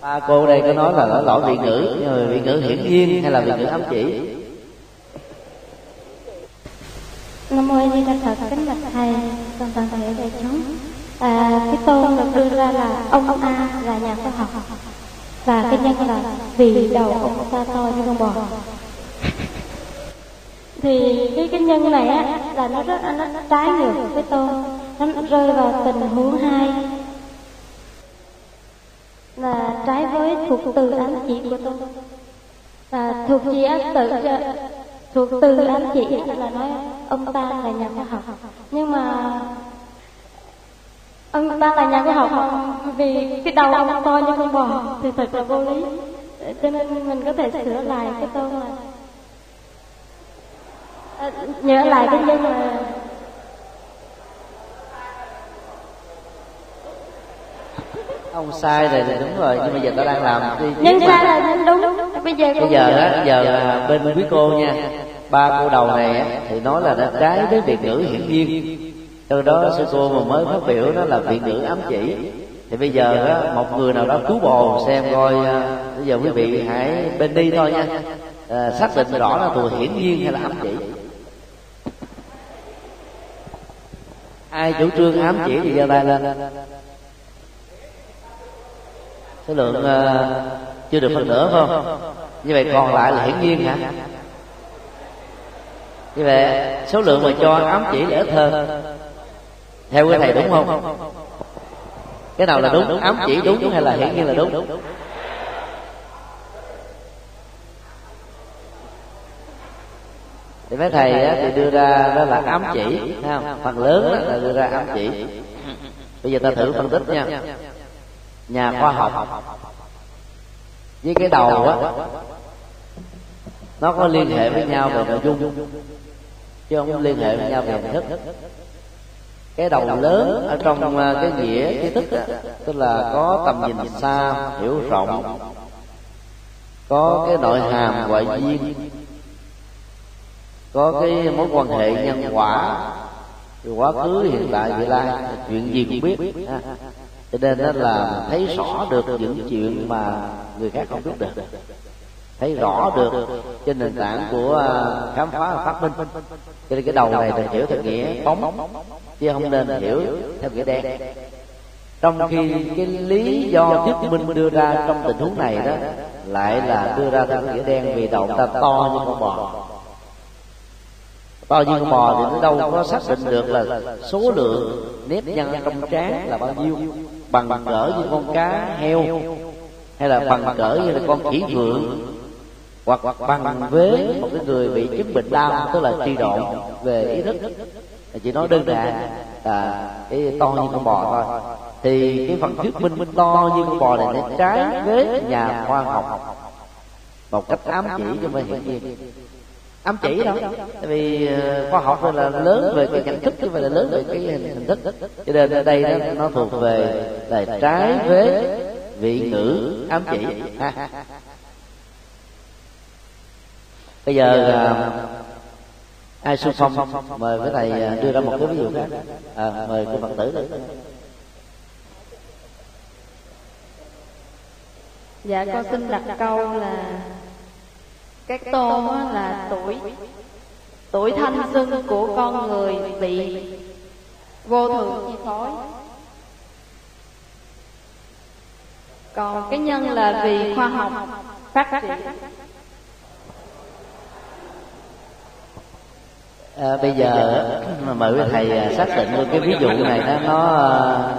Ba cô đây có nói là lỗi vị ngữ, nhưng mà vị ngữ hiển nhiên hay là vị ngữ ám chỉ? Nam mô A Di Đà Phật, kính bạch thầy, con toàn thể đại chúng. Cái câu ông được đưa ra là ông A là nhà khoa học và cái nhân là vì đầu ông ta to như con bò. Thì cái nhân này á là nó rất nó trái ngược với tôi, nó rơi vào tình huống 2 là trái với thuộc từ ám chỉ của tôi. Và thuộc gì á tự thuộc từ ám chỉ là nói ông ta là nhà khoa học, nhưng mà ông ta là nhà khoa học vì cái đầu ông to như con bò thì thật là vô lý, cho nên mình có thể sửa lại cái câu mà nhớ lại cái nhân là ông sai rồi thì đúng rồi, nhưng bây giờ ta đang làm nhân sai là đúng. Bây giờ bên quý cô nha, ba cô đầu này thì nói là đã trái với việc ngữ hiển nhiên, từ đó sư cô mà mới phát biểu đó là việc ngữ ám chỉ. Thì bây giờ một người nào đó cứu bồ xem coi, bây giờ quý vị hãy bên đi thôi nha, xác định rõ là từ hiển nhiên hay là ám chỉ. Ai chủ trương ám chỉ thì giơ tay lên. Số lượng chưa được phân nửa phải không? Như vậy còn lại là hiển nhiên hả? Như vậy số lượng mà cho ám chỉ là ít hơn. Theo quý thầy đúng không? Cái nào là đúng? Ám chỉ đúng hay là hiển nhiên là đúng? Thì mấy thầy thì đưa ra đó là ám chỉ, phần lớn là đưa ra ám chỉ. Bây giờ ta thử phân tích nha. Nhà khoa học với cái đầu á nó có liên hệ với nhau về nội dung chứ không liên hệ với nhau về hình thức. Cái đầu lớn ở trong cái nghĩa kiến thức á, tức là có tầm nhìn xa, hiểu rộng, có cái nội hàm ngoại duyên, có cái mối quan hệ nhân quả, quá khứ, hiện tại, vị lai, chuyện gì cũng biết. Cho nên đó là thấy rõ được những chuyện mà người khác không biết được, thấy rõ được trên nền tảng của khám phá và phát minh. Cho nên cái đầu này được hiểu theo nghĩa bóng chứ không nên hiểu theo nghĩa đen. Trong khi cái lý do thuyết minh đưa ra trong tình huống này đó lại là đưa ra theo nghĩa đen, vì đầu ta to như con bò. Bao nhiêu con bò thì đâu có xác định được là số lượng nếp nhăn trong trán là bao nhiêu, bằng cỡ như con cá, heo, hay là bằng cỡ như là con khỉ vượn, hoặc bằng với một cái người bị chứng bệnh đau, tức là tri độn về ý thức. Chỉ nói đơn giản là cái to như con bò thôi. Thì cái phần thuyết minh to như con bò này nó trái với nhà khoa học một cách ám chỉ cho mình hiển nhiên. Ám chỉ đâu, tại vì khoa học là lớn về cái nhận thức chứ không phải là lớn về cái hình thức. Cho nên ở đây nó thuộc về là trái với vị ngữ ám chỉ. Bây giờ ai xung phong mời với thầy đưa ra một cái ví dụ khác. Mời cô Phật tử lên. Dạ con xin đặt câu là cái tôn là tuổi thanh xuân của con người bị vô thường chi phối, còn cái nhân là vì khoa học phát triển. Bây giờ mời quý thầy xác định luôn cái ví dụ này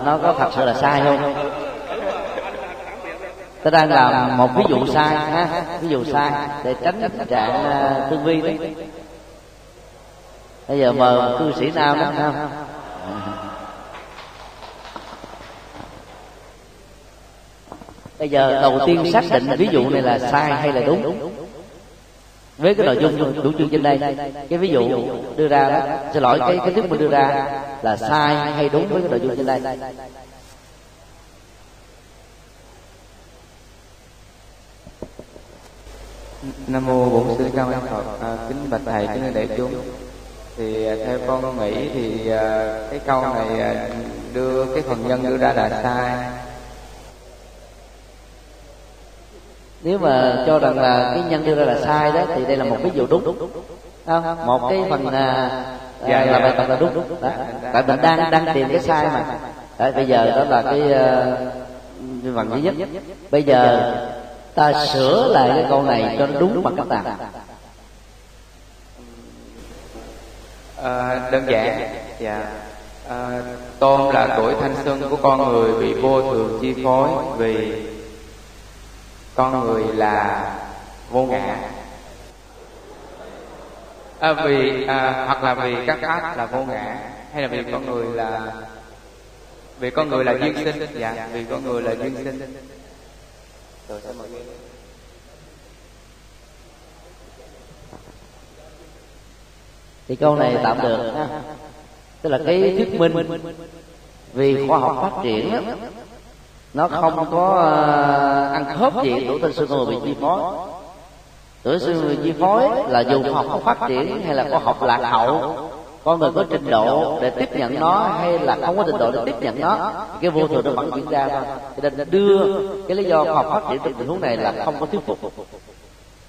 nó có thật sự là sai không? Ta đang làm một ví dụ sai ha, ví dụ sai để tránh tình trạng tương vi đấy. Bây giờ mời cư sĩ Nam đó ha. Bây giờ đầu tiên xác định ví dụ này là sai hay là đúng với cái nội dung chủ trương trên đây. Cái ví dụ đưa ra đó, xin lỗi, cái thuyết mình đưa ra là sai hay đúng với cái nội dung trên đây. Nam mô Bổn Sư Quan Âm Phật. Kính bạch thầy, kính để chúng, thì theo con nghĩ thì cái câu này đưa cái phần nhân đưa ra là sai. Nếu mà cho rằng là cái nhân đưa ra là sai đó thì đây là một ví dụ đúng, không? Một cái phần là bài tập là đúng, tại mình đang tìm cái sai mà. Đấy, bây giờ đó là cái phần thứ nhất. Bây giờ ta sửa lại cái câu này cho nó đúng mặt các bạn. Đơn giản. Dạ. Tôn là tuổi thanh xuân của con người bị vô thường chi phối, vì con người là vô ngã. Hoặc là vì các ác là vô ngã, hay là vì con người là duyên sinh. Dạ, vì con người là duyên sinh. Thì câu này tạm được ha. Tức là cái thuyết minh vì khoa học phát triển đó, nó không có ăn khớp gì tuổi thanh xuân con người bị chi phối. Tuổi thanh xuân bị chi phối là dù khoa học phát triển hay là khoa học lạc hậu, con người có trình độ để tiếp nhận nó hay là không có trình độ để tiếp nhận nó, cái vô thường nó vẫn diễn ra thôi. Cho nên đưa cái lý do khoa học phát triển trong tình huống này là không có thuyết phục.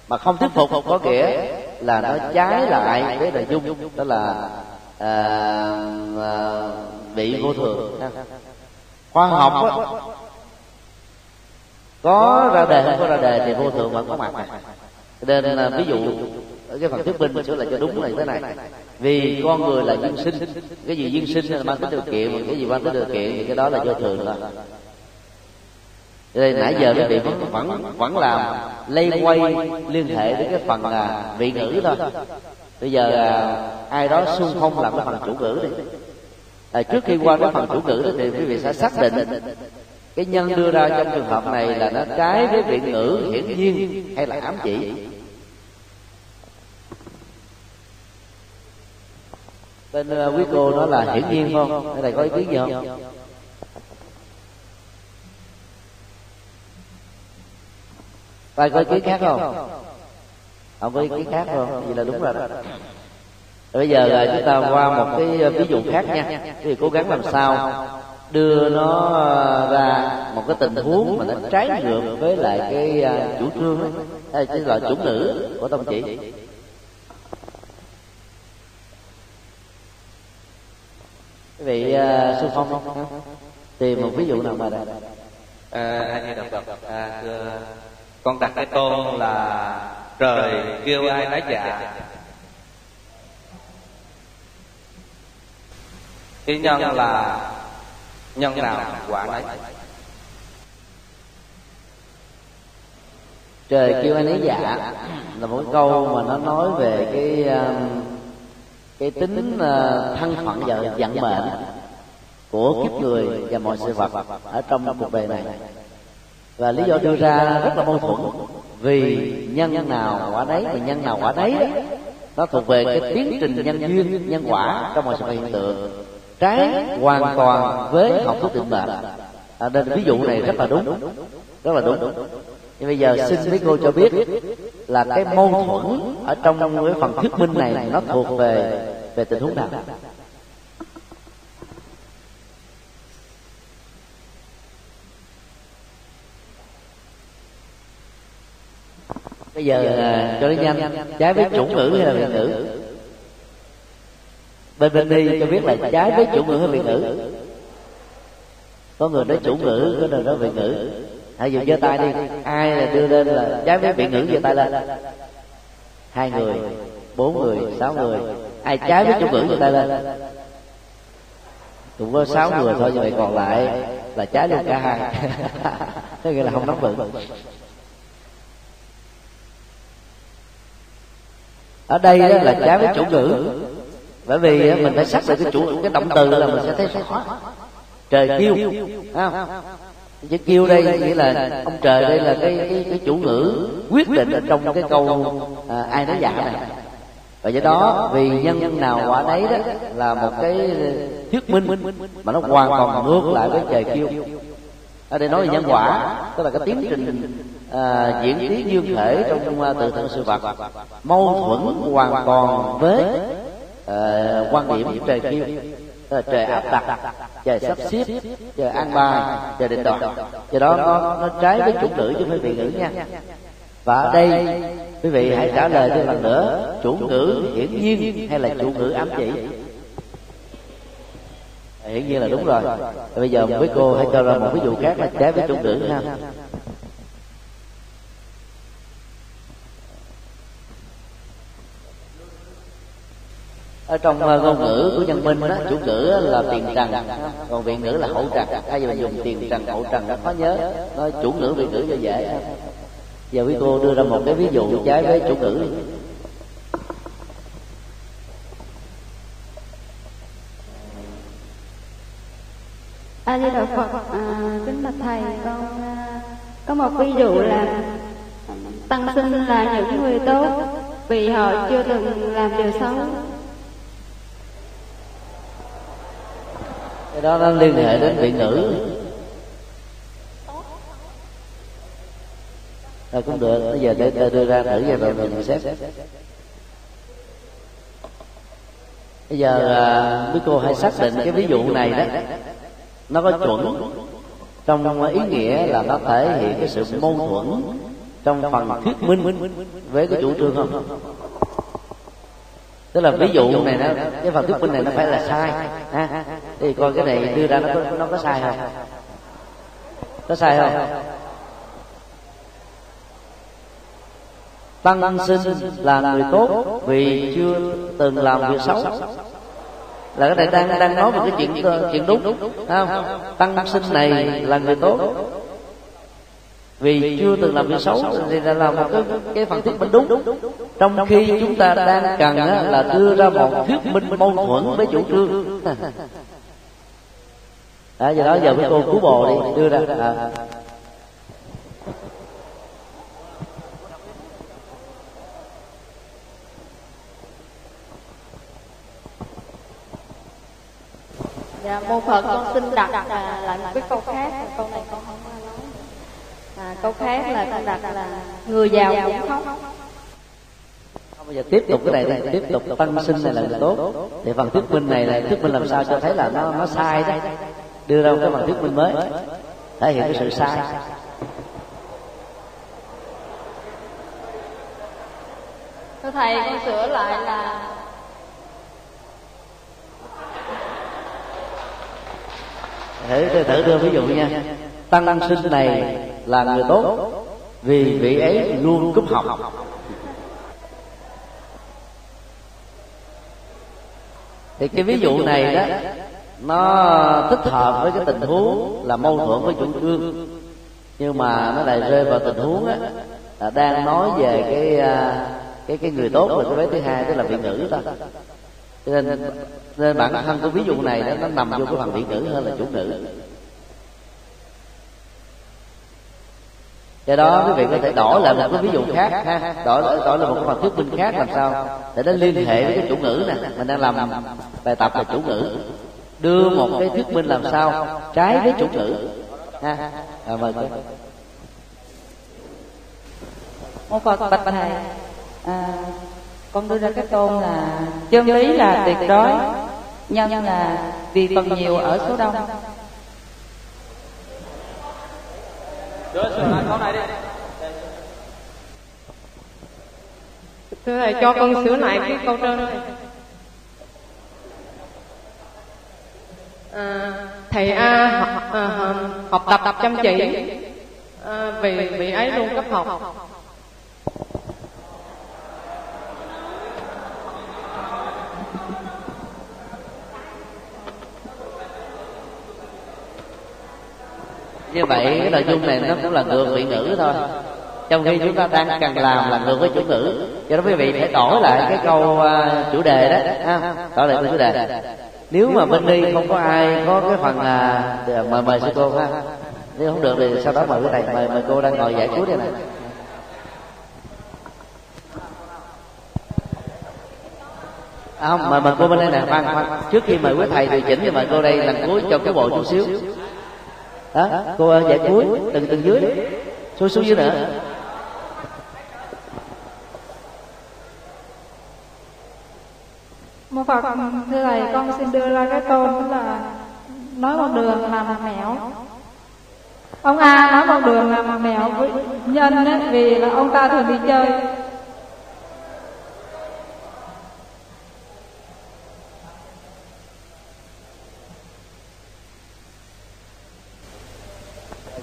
Mà không thuyết phục có nghĩa là nó trái lại với nội dung, đó là bị vô thường. Khoa học có ra đề không có ra đề thì vô thường vẫn có mặt. Nên là ví dụ cái phần thuyết minh sửa lại cho đúng là thế này: vì con người là duyên sinh. Cái gì duyên sinh là mang tính điều kiện, mà cái gì mang tính điều kiện thì cái đó là vô thường rồi. Đây nãy giờ các vị vẫn làm lây quay liên hệ đến cái phần vị ngữ thôi. Bây giờ ai đó xung phong làm cái phần chủ ngữ đi. Trước khi qua cái phần chủ ngữ thì quý vị sẽ xác định cái nhân đưa ra trong trường hợp này là nó trái với vị ngữ hiển nhiên hay là ám chỉ. Bên quý cô nói là hiển nhiên không? Ở đây có ý kiến gì không? Ai có ý kiến khác không? Không có ý kiến khác không? Vậy là đúng rồi đó. Bây giờ là chúng ta qua một cái ví dụ khác nha. Thì cố gắng làm sao đưa nó ra một cái tình huống mà nó trái ngược với lại cái chủ trương ấy, cái loại chủ ngữ của tông chỉ. Quý vị xung phong không? Tìm một ví dụ nào mà đây. Con đặt cái tôn là trời kêu ai nói dạ. Cái nhân là nhân nào quả nấy. Trời kêu ai nói dạ là một câu mà nó nói về cái tính thân phận và vận mệnh của kiếp người và mọi sự vật ở trong cuộc đời này. Và lý do đưa ra rất là mâu thuẫn, vì nhân nào quả đấy, và nhân nào quả đấy nó thuộc về cái tiến trình nhân duyên, nhân quả trong mọi sự hiện tượng, trái hoàn toàn với học thuyết định mệnh. Nên ví dụ này rất là đúng, rất là đúng. Nhưng bây giờ xin mấy cô cho biết là cái mâu thuẫn ở trong cái phần thuyết minh này nó thuộc về tình huống nào? Bây giờ cho nó nhanh, trái với chủ ngữ hay là vị ngữ? Bên đi cho biết là trái với chủ ngữ hay vị ngữ. Có người nói chủ ngữ, có người nói vị ngữ. Hãy dùng giơ tay đi, ai là đưa lên là trái với vị ngữ giơ tay lên. 2 người, 4 người, 6 người. Ai trái với chủ ngữ giơ tay lên. Cũng có 6 người thôi, như vậy còn lại là trái luôn cả 2. Thế nghĩa là không nắm vững. Ở đây là trái với chủ ngữ, bởi vì mình phải xác định cái động từ là mình sẽ thấy khó. Trời kêu, chữ kêu đây nghĩa là ông trời, đây là cái chủ ngữ quyết định ở trong cái câu ai nói dạ này. Và do đó vì nhân nào quả đấy đó là một cái thuyết minh mà nó hoàn toàn ngược lại với trời kêu. Ở đây nói về nhân quả, tức là cái tiến trình diễn tiến dương thể trong tự thân sự vật, mâu thuẫn hoàn toàn với quan điểm của trời kêu, trời áp đặt, trời sắp xếp, trời an bài, trời định đoạt. Do đó nó trái với chủ ngữ chứ không phải vị ngữ nha. Và ở đây quý vị hãy trả lời thêm lần nữa: chủ ngữ hiển nhiên hay là chủ ngữ ám chỉ? Hiển nhiên là đúng rồi. Bây giờ với cô hãy cho ra một ví dụ khác là trái với chủ nữ ha. Ở trong ngôn ngữ của nhân minh đó, chủ ngữ là tiền trần, còn vị ngữ là hậu trần. Ai giờ dùng tiền trần hậu trần đã khó nhớ, nói chủ ngữ vị ngữ cho dễ. Giờ quý cô đưa ra một cái ví dụ trái với chủ ngữ. A Di Đà Phật, kính bạch thầy, con có một ví dụ là tăng sinh là những người tốt vì họ chưa từng làm điều xấu. Cái đó nó liên hệ đến vị ngữ. Rồi cũng được, bây giờ để đưa ra thử cho mình xét. Bây giờ mấy cô hãy xác định cái ví dụ này đó, nó có chuẩn trong ý nghĩa là nó thể hiện cái sự mâu thuẫn trong phần thuyết minh với cái chủ trương không? Tức là ví dụ này nó, cái phần thuyết minh này nó phải là sai ha. Thì coi cái này đưa ra nó có sai không? Có sai không? Tăng sinh là người tốt vì chưa từng làm việc xấu, là cái này đang nói về cái chuyện đúng không? Tăng sinh này là người tốt vì chưa từng làm việc xấu, thì là một cái phần thuyết minh đúng, trong khi chúng ta đang cần là đưa ra một thuyết minh mâu thuẫn với chủ trương. Đó, giờ đó giờ với cô cứu bồ đi, đưa ra. Dạ, mô Phật, con xin đặt lại một cái câu khác, câu này con không nói. Câu khác là con đặt là người giàu cũng khóc. Không, bây giờ tiếp tục cái này, tiếp tục tăng sinh này là người tốt. Thì phần thuyết minh này là thuyết minh làm sao cho thấy là nó sai đó. Đưa ra cái phần thuyết minh mới, thể hiện cái sự sai. Thưa thầy, con sửa lại là thử đưa ví dụ nha. Tăng sinh này là người tốt vì vị ấy luôn cúp học. Thì cái ví dụ này đó nó thích hợp với cái tình huống là mâu thuẫn với chủ trương, nhưng mà nó lại rơi vào tình huống á là đang nói về cái người tốt, là cái vế thứ hai, tức là vị ngữ đó. Nên bản thân của ví dụ này nó nằm vô cái phần vị ngữ hơn là chủ ngữ. Do đó quý vị có thể đổi lại một cái ví dụ khác ha, đổi lại một cái phần thuyết minh khác làm sao để nó liên hệ với cái chủ ngữ nè. Mình đang làm bài tập về chủ ngữ, đưa một cái thuyết minh làm sao trái với chủ ngữ ha. Mời quý vị. Một Phật bạch thầy, con đưa ra cái tôn là chân lý là tuyệt đối, nhân là vì phần nhiều ở số đông. Thưa thầy, cho con sửa lại cái câu trên. Thầy A học tập chăm chỉ vì vị ấy luôn cấp học. Như vậy cái nội dung này nó cũng là ngược vị ngữ thôi, trong khi chúng ta đang cần làm là ngược với chủ ngữ. Cho đó quý vị phải đổi lại cái câu chủ đề đó ha, đổi lại chủ đề. Nếu mà bên đi không có ai có cái phần mời sư cô ha, nếu không được thì sau đó mời quý thầy, mời cô đang ngồi giải cuối đây này. Không, mời cô bên đây nè. Khoan, trước khi mời quý thầy thì chỉnh cho mời cô đây lần cuối cho cái bộ chút xíu. Đó, cô ơi, dạy cuối, từng dưới đi, xuống dưới nữa. Mô Phật, thưa thầy, con xin đưa ra cái tôn là nói một đường là mẹo. Ông A nói một đường là mẹo với nhân ấy, vì là ông ta thường đi chơi.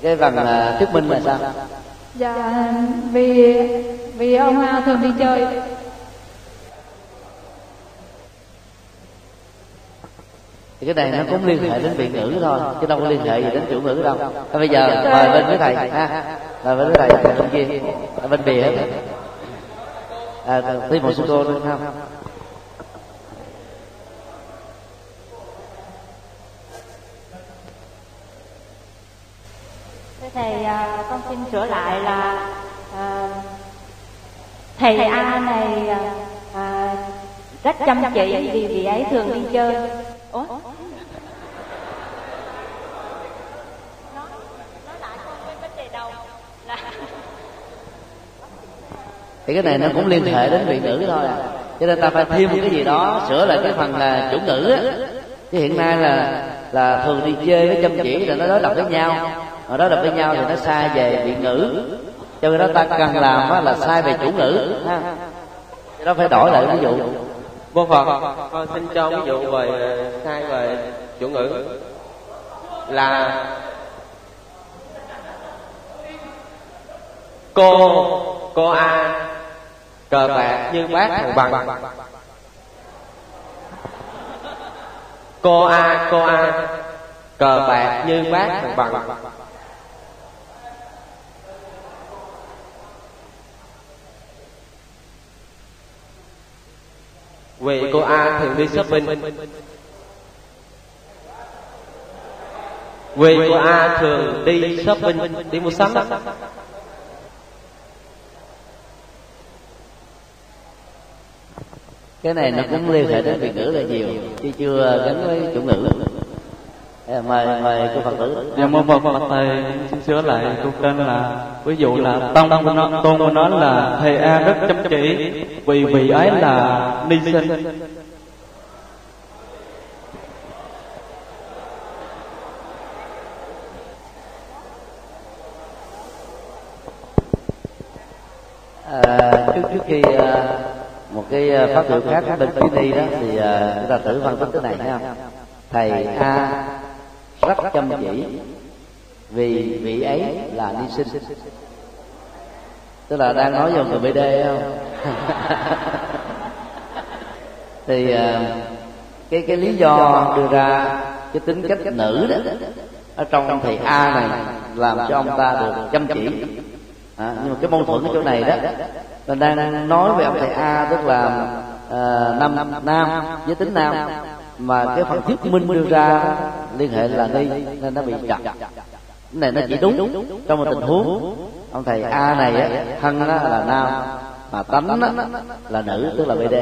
Cái bằng thuyết minh là sao? Dạ, vì ông thường đi chơi. Thì cái này nó cũng liên hệ đến viện ngữ thôi, chứ đâu có liên hệ gì đến chủ ngữ đâu. Thế bây giờ mời bên quý thầy ha, mời bên quý thầy bên kia, bên bìa. Thêm một số cô luôn không? Thầy, con xin sửa lại là thầy A này rất chăm chỉ vì vị ấy thường đi chơi. Ủa? Nó lại không với vấn đề đầu là... Thì cái này nó cũng liên hệ đến vị ngữ thôi à. Cho nên ta phải thêm cái gì đó, sửa lại cái phần là chủ ngữ á. Chứ hiện nay là thường đi chơi với chăm chỉ là nó đối lập với nhau. Mà đối lập với nhau thì nó sai về vị ngữ. Cho nên đó ta cần làm là sai về chủ ngữ. Cho đó phải đổi lại ví dụ. Vô Phật, con xin cho ví dụ về sai về chủ ngữ là cô A cờ bạc như bác thằng Bằng. Cô A cờ bạc như bác thằng Bằng. Vì cô A thường đi shopping. Vì cô A thường đi shopping, đi mua sắm. Cái này nó cũng liên hệ đến Việt ngữ là nhiều, chứ chưa gắn với chủ ngữ. Mời cô Phật tử. Dạ, mời Phật thầy xin sửa lại câu tên là ví dụ là tôn của nó là thầy A rất chăm chỉ vì vị ấy là ni sinh. Trước khi một cái phát biểu khác bên phía đi đó thì chúng ta thử phân tích cái này thấy không? Thầy A rất chăm chỉ vì vị ấy là ni sinh, tức là đang nói về người BD không? Thì cái lý do đưa ra cái tính cách nữ đó ở trong thầy A này làm cho ông ta được chăm chỉ, nhưng mà cái mâu thuẫn ở chỗ này đó là đang nói về ông thầy A tức là nam với tính nam, mà cái phần thuyết minh đưa ra liên hệ là đi nên nó bị chặt. Cái này nó chỉ đúng trong một tình huống ông thầy A này á, thân nó là nam mà tánh nó là nữ, tức là BD.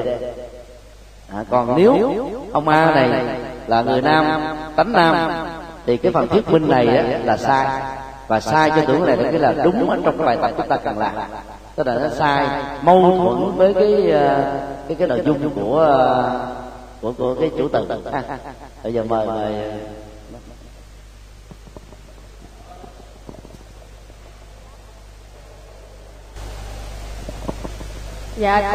Còn nếu ông A này là người nam, tánh nam thì cái phần thuyết minh này á, là sai, và sai cho tưởng này là cái là đúng ở trong cái bài tập chúng ta cần làm, tức là nó sai mâu thuẫn với cái nội dung của cái chủ từ. Bây giờ mời dạ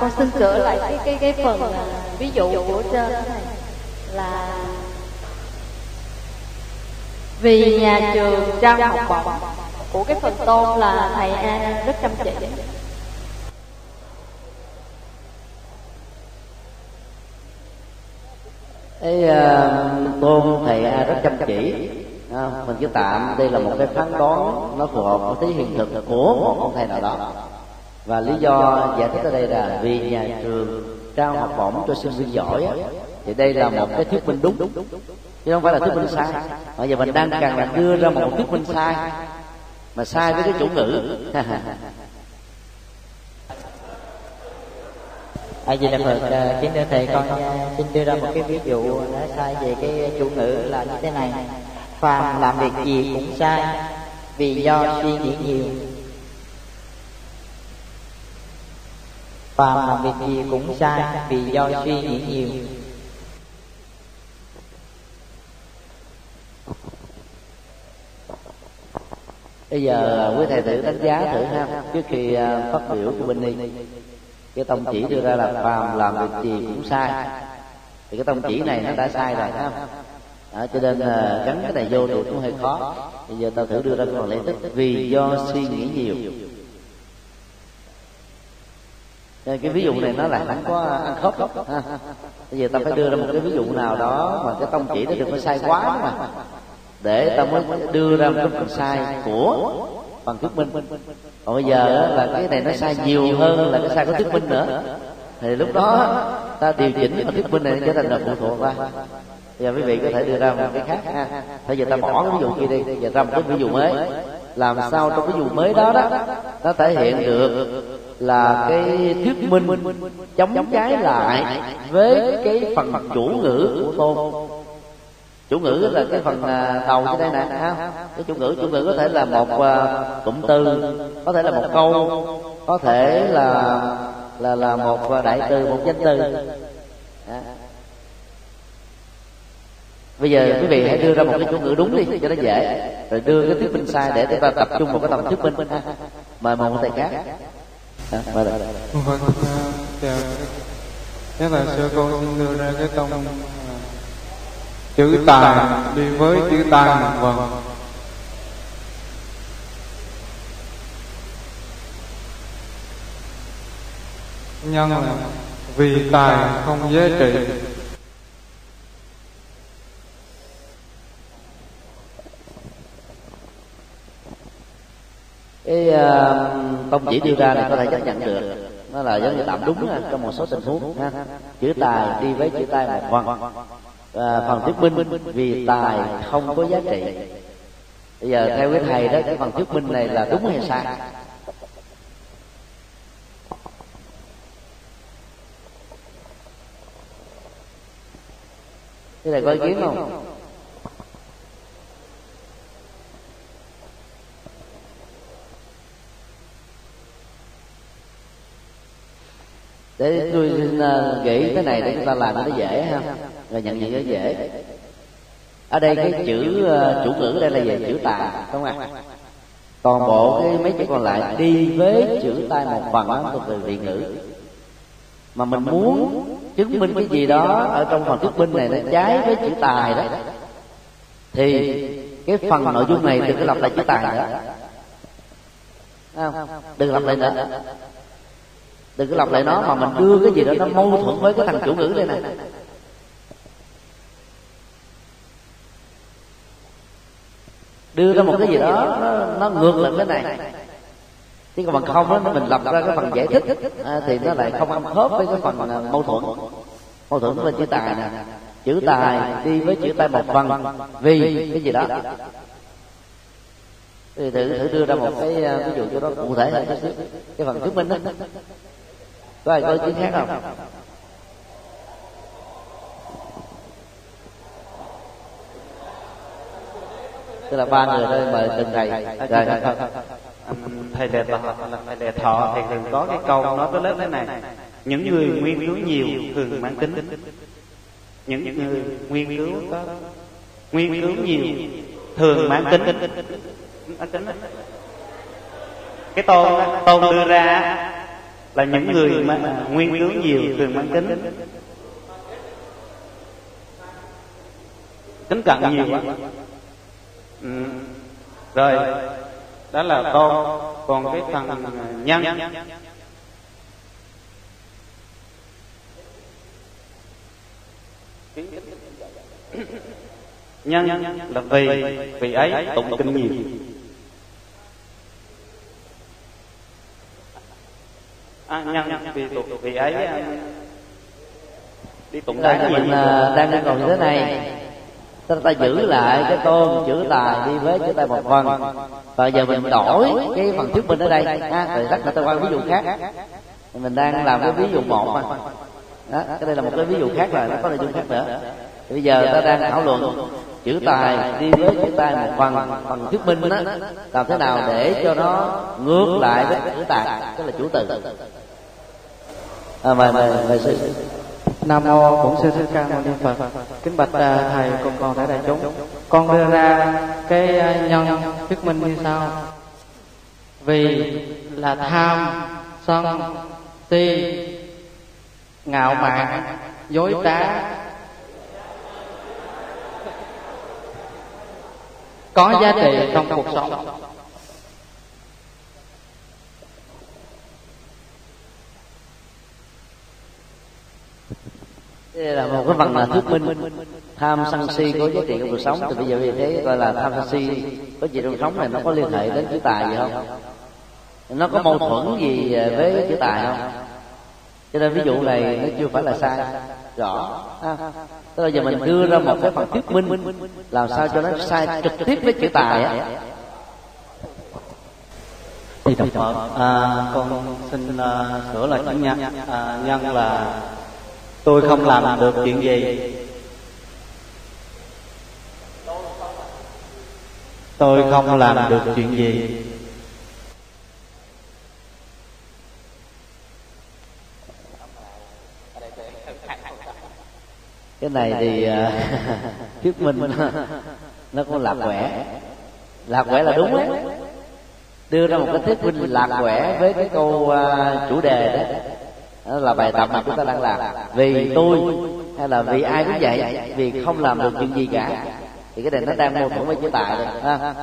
con xin sửa lại cái phần ví dụ của trên này là vì nhà trường trao học bổng của cái phần tôn là thầy A rất chăm chỉ. Cái tôn thầy A rất chăm chỉ mình cứ tạm đây là một cái phán đoán nó phù hợp với cái hiện thực của một ông thầy nào đó, và lý do giải thích ở đây là vì nhà trường trao học bổng cho sinh viên giỏi á, thì đây là một cái thuyết minh đúng chứ không phải là thuyết minh sai. Bây giờ mình đang càng là đưa ra một thuyết minh sai mà sai với cái chủ ngữ. Vì là Phật kính thưa thầy, con xin đưa ra một cái ví dụ nó sai về cái chủ ngữ là như thế này: phàm làm việc gì cũng sai vì do suy nghĩ nhiều. Phàm làm việc gì cũng sai vì do suy nghĩ nhiều. Bây giờ quý thầy thử đánh giá thử ha, trước khi phát biểu của Bình Ni. Cái tông chỉ đưa ra là phàm làm việc gì cũng sai, thì cái tông chỉ này nó đã sai rồi ha. Cho nên gắn cái này vô được cũng hơi khó. Bây giờ ta thử đưa ra còn lễ tức vì do suy nghĩ nhiều. Cái ví dụ này nó lại không có ăn khớp. Bây giờ ta phải đưa ra một cái ví dụ nào đó mà cái tông chỉ nó đừng có sai quá mà, để ta mới đưa ra một cái phần sai của bằng thuyết minh. Còn bây giờ là cái này nó sai nhiều hơn là cái sai của thuyết minh nữa, thì lúc đó ta điều chỉnh cái thuyết minh này trở thành là phụ thuộc ra. Giờ quý vị có thể đưa ra một cái khác ha. Bây giờ ta bỏ cái ví dụ kia đi, giờ ra một cái ví dụ mới. Làm sao trong cái ví dụ mới đó đó nó thể hiện được là cái thuyết minh chống trái lại với cái phần chủ ngữ của Tôn. Chủ ngữ là cái phần đầu trên đây nè, cái chủ ngữ có thể là một cụm từ, có thể là một câu, có thể là một đại từ, một danh từ. Bây giờ quý vị hãy đưa ra một cái chủ ngữ đúng đi cho nó dễ, rồi đưa cái thuyết minh sai để chúng ta tập trung vào cái tầm thuyết minh. Mời một thầy khác. Vâng, chào. Nhất là sư cô xin đưa ra cái tông chữ tàn đi với chữ tàn. Vâng. Nhân là vì tài không giá trị. Cái tông chỉ đưa ra này có thể chấp nhận được, nó là giống như tạm đúng trong một số tình huống. Chữ tài đi với chữ tài một phần. Phần thuyết minh vì tài không có giá trị. Bây giờ theo cái thầy đó, cái phần thuyết minh này là đúng hay sai? Cái này có ý kiến không? Để tôi xin nghĩ cái này để chúng ta làm nó dễ ha, rồi nhận diện nó dễ. Ở đây cái chữ chủ ngữ đây là về chữ tà, đúng không ạ? Toàn bộ cái mấy chữ còn lại đi với chữ tai một phần đó thuộc về vị ngữ. Mà mình muốn chứng minh cái gì đó ở trong phần thuyết minh này nó trái với chữ tài đó, thì cái phần nội dung này đừng có lặp lại chữ tài nữa, đừng lặp lại nữa, đừng có lặp lại nó, mà mình đưa cái gì đó nó mâu thuẫn với cái thằng chủ ngữ đây này. Đưa ra một cái gì đó nó ngược lại cái này, chứ còn bằng không đó, mình lập ra cái phần giải thích thì nó lại không ăn khớp với cái phần mâu thuẫn với chữ tài nè. Chữ tài đi với chữ tài một phần vì cái gì đó, thì thử đưa ra một cái ví dụ cho nó cụ thể hơn cái phần thuyết minh đó. Có ai có ý kiến khác không? Tức là ba người đây mời từng thầy. Thầy Đề Thọ, thì thường có cái câu nói tới lớp thế này: những người nguyên cứu nhiều thường mãn tính. Những người nguyên cứu có nguyên cứu nhiều thường mãn tính. Cái tôn đưa ra là những người mà nguyên cứu nhiều thường mãn tính, tính cận nhiều quá. Rồi đó là tôn. Còn cái thằng nhân nhân là vì ấy tụng kinh nhiều. Nhân vì ấy đi tụng đại. Mình đang yêu cầu như thế này, ta giữ lại cái tôn chữ tài đi với chữ tài một phần, và giờ mình đổi cái phần thuyết minh ở đây rồi rất là ta qua ví dụ khác. Mình đang làm cái ví dụ một mà đó, cái đây là một cái ví dụ khác, là nó có nội dung khác nữa. Bây giờ ta đang thảo luận chữ tài đi với chữ tài một phần thuyết minh đó, làm thế nào để cho nó ngược lại với chữ tài, tức là chủ từ. Mời sư. Nam mô Bổn Sư Thích Ca Mâu Ni Phật. Kính bạch thầy cùng toàn thể đại chúng, con đưa ra cái nhân thuyết minh như sau: vì là tham sân si ngạo mạn dối trá có giá trị trong cuộc sống. Đây là một cái phần là thuyết minh tham sân si có giá trị trong cuộc sống. Thì bây giờ như thế gọi là tham sân si có gì trong cuộc sống này nó có liên hệ đến chữ tài gì không? Nó có mâu thuẫn gì với chữ tài không? Cho nên ví dụ này nó chưa phải là sai rõ. Tức là giờ mình đưa ra một cái phần thuyết minh làm sao cho nó sai trực tiếp với chữ tài á. Thì đọc Phật, con xin sửa lại chữ nhân. Nhân là tôi không làm được chuyện gì, tôi không làm được chuyện gì. Cái này thì thuyết minh nó cũng lạc quẻ. Lạc quẻ là đúng đấy, đưa ra một cái thuyết minh lạc quẻ với cái câu chủ đề đấy. Đó là bài tập mà chúng ta đang làm, vì tôi hay là vì ai cũng vậy, vì không làm được chuyện gì cả, thì cái này nó đang mâu thuẫn với chữ tài rồi ha.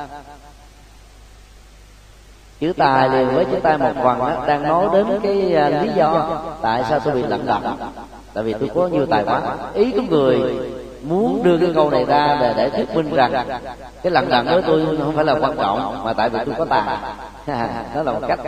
Chữ tài liền với chữ tài một phần đó, đang nói đến cái lý do tại sao tôi bị lận đận, tại vì tôi có nhiều tài quá. Ý của người muốn đưa cái câu này ra để thuyết minh rằng cái lận đận với tôi không phải là quan trọng, mà tại vì tôi có tài. Đó là một cách.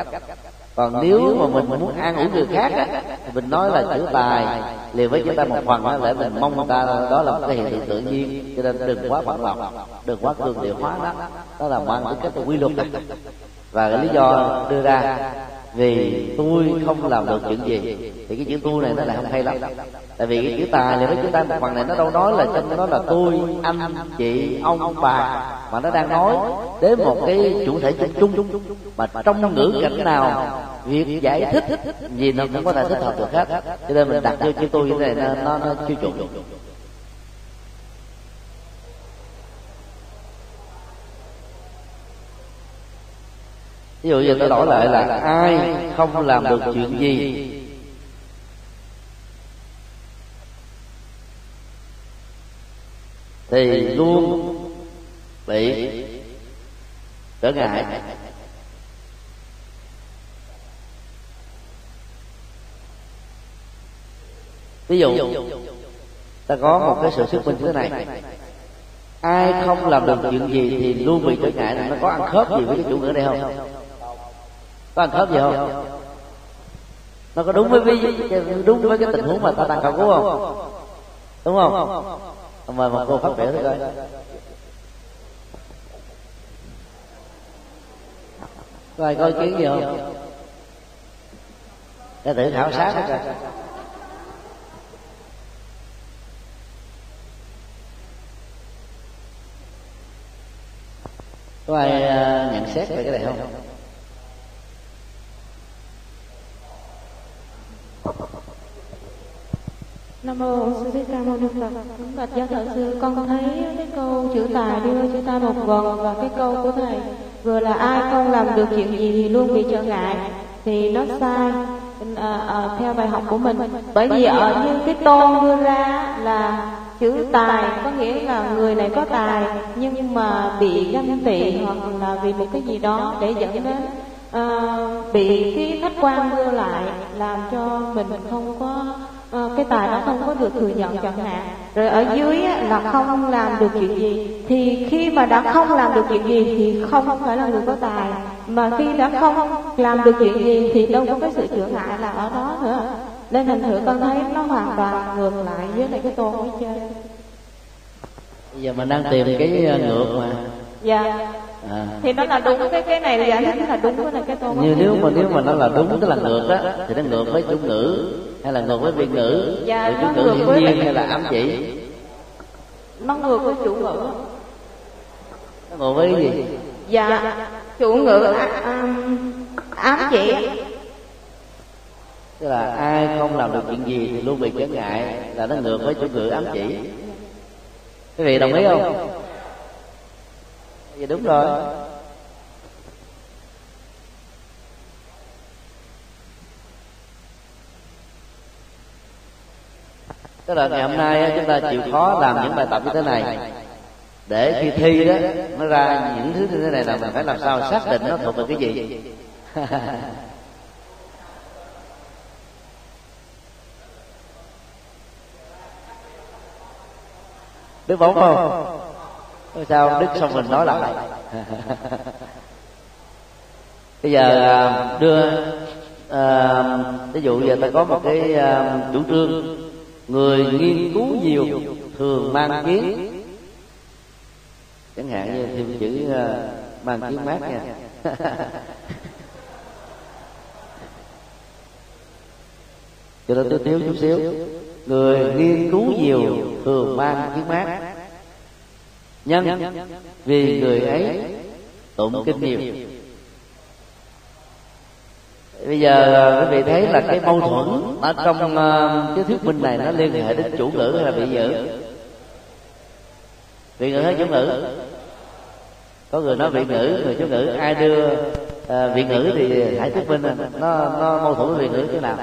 Còn nếu mà mình muốn an ủi người khác á, thì mình nói là chữ tài liền với chữ ta một phần á, để mình mong người ta đó là một cái hiện tượng tự nhiên. Cho nên đừng quá bận lòng, đừng quá cường điệu hóa đó. Đó là mang tính cách quy luật. Và cái lý do đưa ra vì tôi không làm được chuyện gì, thì cái chữ tôi này nó lại không hay lắm. Tại vì cái chữ tài liền với chữ ta một phần này nó đâu nói là trên nó là tôi, anh, chị, ông, bà, mà nó đang nói đến một cái chủ thể chung chung, mà trong ngữ cảnh nào việc giải thích gì nó cũng có thể thích hợp được hết. Cho nên mình đặt vô chữ tôi như thế này nó chưa chuẩn. Ví dụ giờ tôi đổi lại là ai không làm được chuyện gì thì luôn bị trở ngại. Ví dụ ta có một cái sự sức minh như thế này: ai không làm được chuyện gì thì luôn bị trở ngại. Nó có ăn khớp gì với cái chủ ngữ này không? Có ăn khớp gì không? Nó có đúng với cái tình huống mà ta đang cầu cứu không? Đúng không? Mời một cô phát biểu thử coi. Có ai có ý kiến gì không? Để tự khảo sát đó coi. Có ai nhận xét về cái này không? Nam mô Sư Thích Ca Mâu Ni Phật. Đúng bạch giáo thượng sư, con thấy cái câu chữ tài đưa chữ ta một vần và cái câu của thầy vừa là ai không làm được chuyện gì thì luôn bị trở ngại thì nó sai theo bài học của mình. Bởi vì ở như cái tôn đưa ra là chữ tài có nghĩa là người này có tài nhưng mà bị ganh tị hoặc là vì một cái gì đó để dẫn đến bị cái khách quan đưa lại làm cho mình không có cái tài đó không có được thừa nhận chẳng hạn. Rồi ở dưới á, là không làm được chuyện gì, thì khi mà đã không làm được chuyện gì thì không phải là người có tài, mà khi đã không làm được chuyện gì thì đâu có cái sự trở ngại là ở đó nữa. Nên thành thử con thấy nó hoàn toàn ngược lại với lại cái tôn mới chơi. Bây giờ mình đang tìm cái ngược mà. Dạ. Thì nó là đúng cái này là giải thích là đúng với cái tôn. Như nếu mà nó là đúng tức là ngược á, thì nó ngược với chủ ngữ hay là ngược với vị ngữ, dạ, chủ ngữ hiển nhiên hay là ám chỉ. Nó ngược với chủ ngữ. Nó ngược với cái gì? Dạ, chủ ngữ ám chỉ. Tức là ai không làm được chuyện gì thì luôn bị trở ngại, là nó ngược với chủ ngữ ám chỉ. Quý vị đồng ý không? Vậy đúng rồi. Tức là ngày hôm nay chúng ta chịu khó làm những bài tập như thế này để khi thi đó nó ra những thứ như thế này là mình phải làm sao xác định nó thuộc về cái gì. Đức bóng không? Sao Đức xong mình nói lại. Bây giờ đưa ví dụ giờ ta có một cái chủ trương: người nghiên cứu nhiều thường mang kiến, chẳng hạn như thêm chữ mang kiến mát nha. Cho nên tôi thiếu chút xíu: người nghiên cứu nhiều thường mang kiến mát, nhân vì người ấy tụng kinh nhiều. Bây giờ quý vị thấy là cái mâu thuẫn ở trong cái thuyết minh này nó liên hệ đến chủ ngữ hay là vị ngữ? Vị ngữ hay chủ ngữ? Có người nói vị ngữ, người chủ ngữ. Ai đưa vị ngữ thì hãy thuyết minh nó mâu thuẫn với vị ngữ thế nào.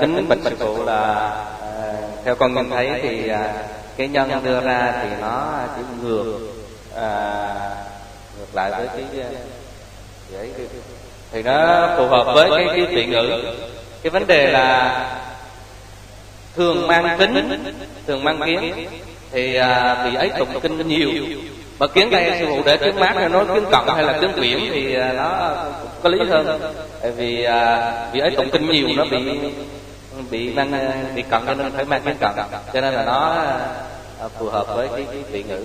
Kính bạch sư phụ, là theo con nhìn thấy thì cái nhân đưa ra thì nó chỉ ngược lại với cái thì nó phù hợp với cái vị ngữ. Cái vấn đề là thường mang tính, thường mang kiến thì vị ấy tụng kinh nhiều. Mà kiến đây sư phụ để kiến mát hay nói kiến cộng hay là kiến quyển thì nó có lý hơn. Vì vì ấy tụng kinh nhiều nó bị cộng, cho nên phải mang kiến cộng, cho nên là nó phù hợp với cái vị ngữ.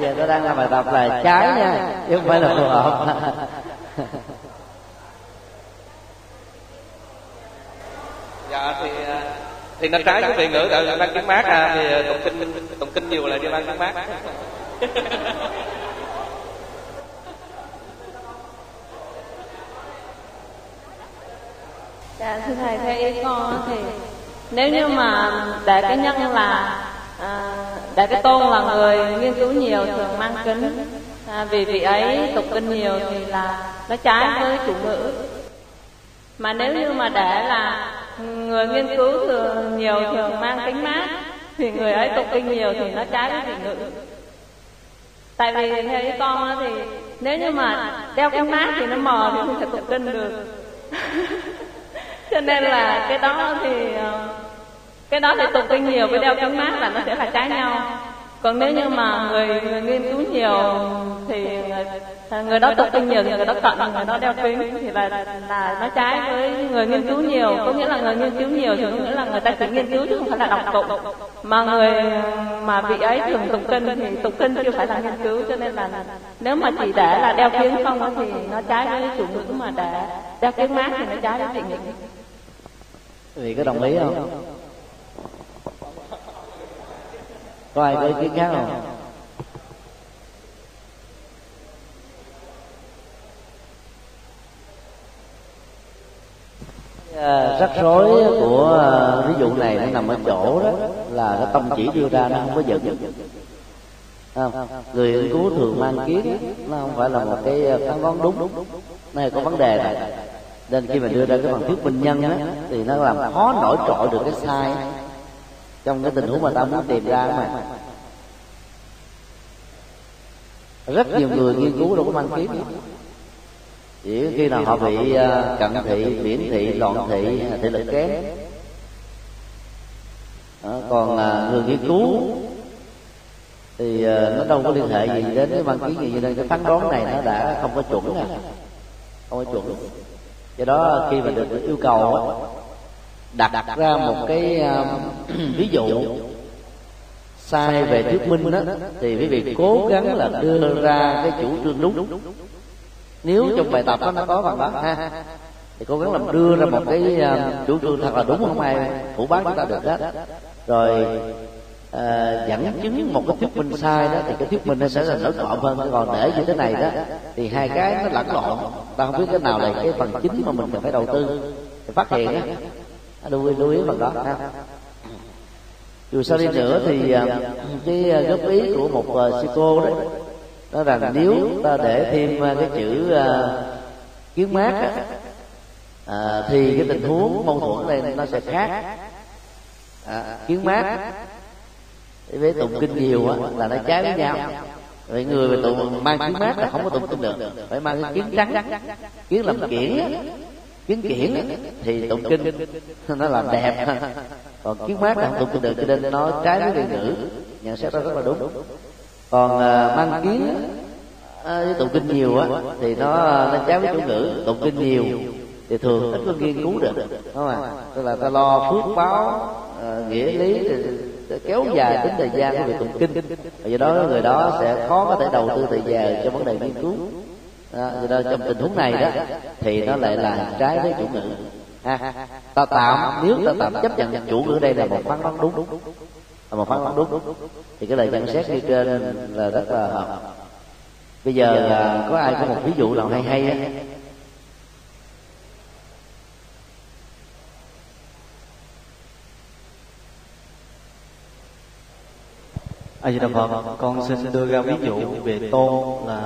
Giờ tôi đang làm bài tập là trái nha, chứ không phải là phù hợp. Dạ thì nó trái với vị ngữ, tại vì mang kiến mát thì tụng kinh nhiều là đi mang kiến mát. Dạ thưa thầy, theo ý con thì nếu như mà để cái nhân là để cái tôn là người nghiên cứu nhiều thường mang kính, vì vị ấy tụng kinh nhiều thì là nó trái với chủ ngữ. Mà nếu như mà để là người nghiên cứu thường nhiều thường mang kính mát thì người ấy tụng kinh nhiều thì nó trái với chủ ngữ. Tại vì theo ý con thì nếu như mà đeo kính mát thì nó mờ thì không thể tụng kinh được. Cho nên là cái đó thì để tụng kinh nhiều với đeo kính mát là nó sẽ là trái nhau. Còn nếu như mà người nghiên cứu nhiều thì người đó tụng kinh nhiều thì người đó cận, người đó đeo kính thì là nó trái với người nghiên cứu nhiều. Có nghĩa là người nghiên cứu nhiều thì có nghĩa là người ta chỉ nghiên cứu chứ không phải là đọc tụng. Mà người mà vị ấy thường tụng kinh thì tụng kinh chưa phải là nghiên cứu, cho nên là nếu mà chỉ để là đeo kính không thì nó trái với chủ ngữ, mà để đeo kính mát thì nó trái với định ngữ. Vì có đồng ý không? Có ai có ý kiến khác không? Rắc rối của ví dụ này nó nằm ở chỗ đó là cái tông chỉ đưa ra nó không có dẫn. Người nghiên cứu thường mang kiến nó không phải là một cái phán đoán đúng, này có vấn đề này. Nên khi mà đưa ra cái bằng thuyết minh nhân á thì nó làm khó nổi trội được cái sai trong cái tình huống mà ta muốn tìm ra. Mà rất nhiều người nghiên cứu đâu có mang kiến, chỉ khi nào họ bị cận thị, miễn thị, loạn thị, thị lực kém. Còn người nghiên cứu thì nó đâu có liên hệ gì đến cái mang kiến gì, cho nên cái phán đoán này nó đã không có chuẩn nè, không có chuẩn. Do đó khi mà được yêu cầu đặt ra một cái ví dụ sai về thuyết minh đó, thì quý vị cố gắng là đưa ra cái chủ trương đúng. Nếu trong bài tập nó có bằng bác ha, thì cố gắng làm đưa ra một cái chủ trương thật là đúng, không ai phủ bác chúng ta được hết. Rồi dẫn chứng một cái thuyết minh sai đó thì cái thuyết minh nó sẽ là nổi cộm hơn. Còn để như thế này đó thì hai cái nó lẫn lộn, ta không biết cái nào là cái phần chính mà mình cần phải đầu tư thì phát hiện á, lưu ý bằng đó ha. Dù sao đi nữa thì cái góp ý của một sư cô đấy nói rằng nếu ta để thêm cái chữ kiến mát thì cái tình huống mâu thuẫn này nó sẽ khác. Kiến mát với tụng kinh nhiều là nó trái với nhau. Vậy người mà tụng mang kiến mát là không có tụng kinh được, phải mang cái kiến trắng, kiến làm kiển, kiến kiển thì tụng kinh nó làm đẹp. Còn kiến mát là không tụng kinh được, cho nên nó trái với người ngữ. Nhận xét đó rất là đúng. Còn mang kiến với tụng kinh nhiều thì nó trái với chủ ngữ. Tụng kinh nhiều thì thường ít có nghiên cứu được, đúng không ạ? Tức là ta lo phước báo, nghĩa lý, kéo dài tính thời gian của việc tụng kinh, và do đó người đó sẽ khó có thể đầu tư thời gian cho vấn đề nghiên cứu. Do đó trong tình huống này đó thì nó lại là trái với chủ ngữ. Ta tạm, nếu ta tạm chấp nhận chủ ngữ đây là một phán đoán đúng, thì cái lời nhận xét như trên là rất là hợp. Bây giờ có ai có một ví dụ nào hay hay á? A Di Đà Phật, con xin đưa ra ví dụ về tôn là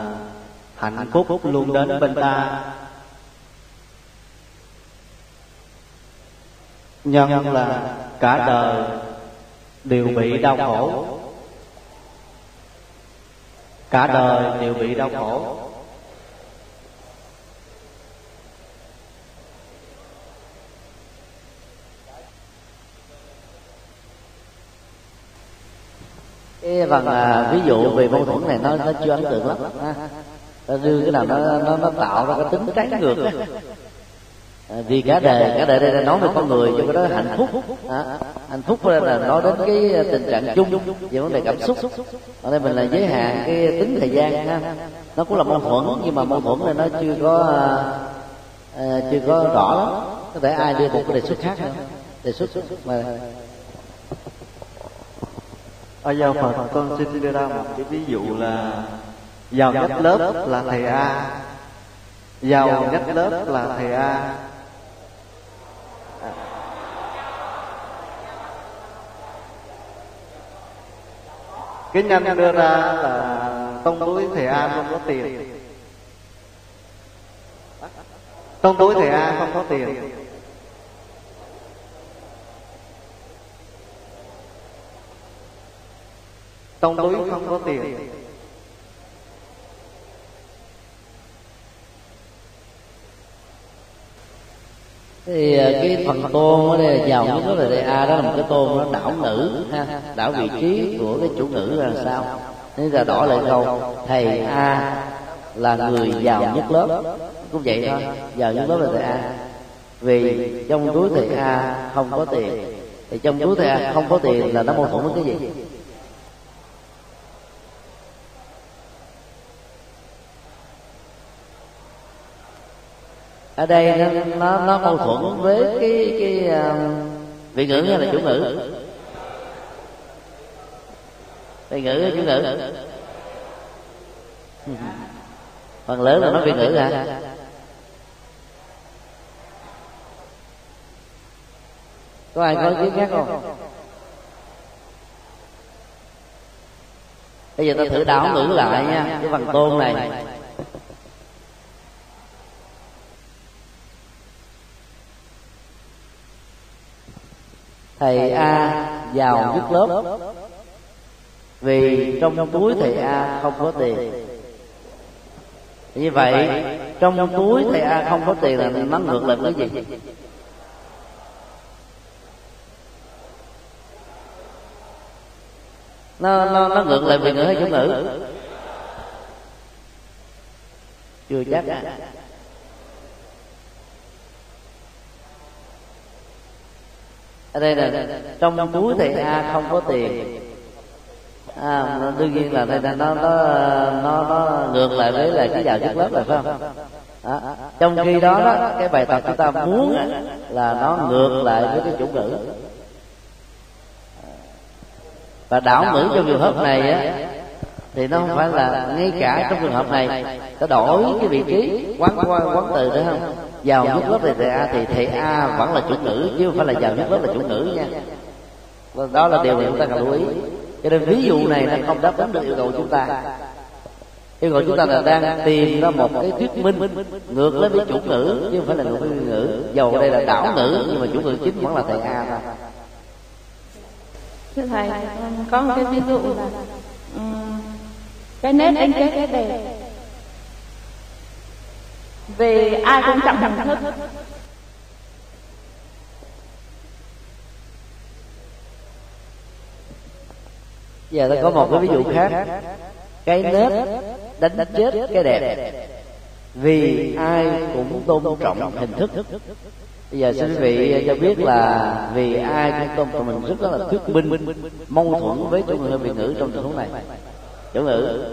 hạnh phúc luôn đến bên ta, nhân là cả đời đều bị đau khổ, Cái ví dụ về mâu thuẫn này nó chưa ấn tượng lắm. Ta đưa cái nào nó tạo ra cái tính trái ngược. Vì cả đời đây là nói về con người, cho đó hạnh phúc. Hạnh phúc là nói đến cái tình trạng chung về vấn đề cảm xúc. Ở đây mình là giới hạn cái tính thời gian. Nó cũng là mâu thuẫn, nhưng mà mâu thuẫn này nó chưa có rõ lắm. Có thể ai đưa một cái đề xuất khác không? Đề xuất mà. Ở giao Phật, con xin đưa ra một cái ví dụ là giàu nhất lớp là thầy A. Cái nhanh đưa ra là trong túi thầy A không có tiền, Thì cái phần tôn ở đây là giàu nhất là đề A, đó là một cái tôn nó đảo ngữ, đảo vị trí của cái chủ ngữ là sao. Nên là đổi lại câu thầy A là người giàu nhất lớp, cũng vậy thôi. Giàu nhất lớp là thầy A, vì trong túi thầy A không có tiền. Thì trong túi thầy A không có tiền là nó mâu thuẫn với cái gì? Ở đây nó mâu thuẫn với cái vị ngữ hay là chủ ngữ? Vị ngữ hay chủ ngữ? Phần lớn là nói vị ngữ hả? Có ai có ý kiến khác không? Bây giờ ta thử đảo ngữ lại nha, cái phần tôn này. Thầy A giàu nhất lớp vì trong túi thầy A không có tiền. Như vậy trong túi thầy A không có tiền là nó ngược lại cái gì? Nó ngược lại về ngữ hay chủ ngữ? Chưa chắc. Ở đây là trong túi thầy A không có tiền, đương nhiên là đây là nó ngược lại với lại cái giàu nhất lớp rồi, phải không? Trong khi đó cái bài tập chúng ta muốn là nó ngược lại với cái chủ ngữ. Và đảo ngữ trong trường hợp này thì nó không phải là ngay cả trong trường hợp này ta đổi cái vị trí quán từ nữa không? Giàu nhất lớp về thầy A thì thầy A vẫn là chủ ngữ, chứ không phải là giàu nhất lớp là chủ ngữ nha. Đó là điều mà chúng ta cần lưu ý. Cho nên ví dụ này nó không đáp ứng được yêu cầu chúng ta. Yêu cầu chúng ta là đang tìm ra một cái thuyết minh ngược lên với chủ ngữ, chứ không phải là ngược với nguyên ngữ. Dầu đây là đảo ngữ, nhưng mà chủ ngữ chính vẫn là thầy A thôi. Thưa thầy, có một cái ví dụ là cái nét anh chế cái đề về ai cũng trọng thức. Giờ ta có một cái ví dụ khác. Cái nết đánh chết cái đẹp vì ai cũng tôn trọng hình thức. Bây giờ xin quý vị cho biết là vì ai cũng tôn trọng hình thức, đó là thuyết minh mâu thuẫn với chủ ngữ hay Việt ngữ trong tình huống này. Chủ ngữ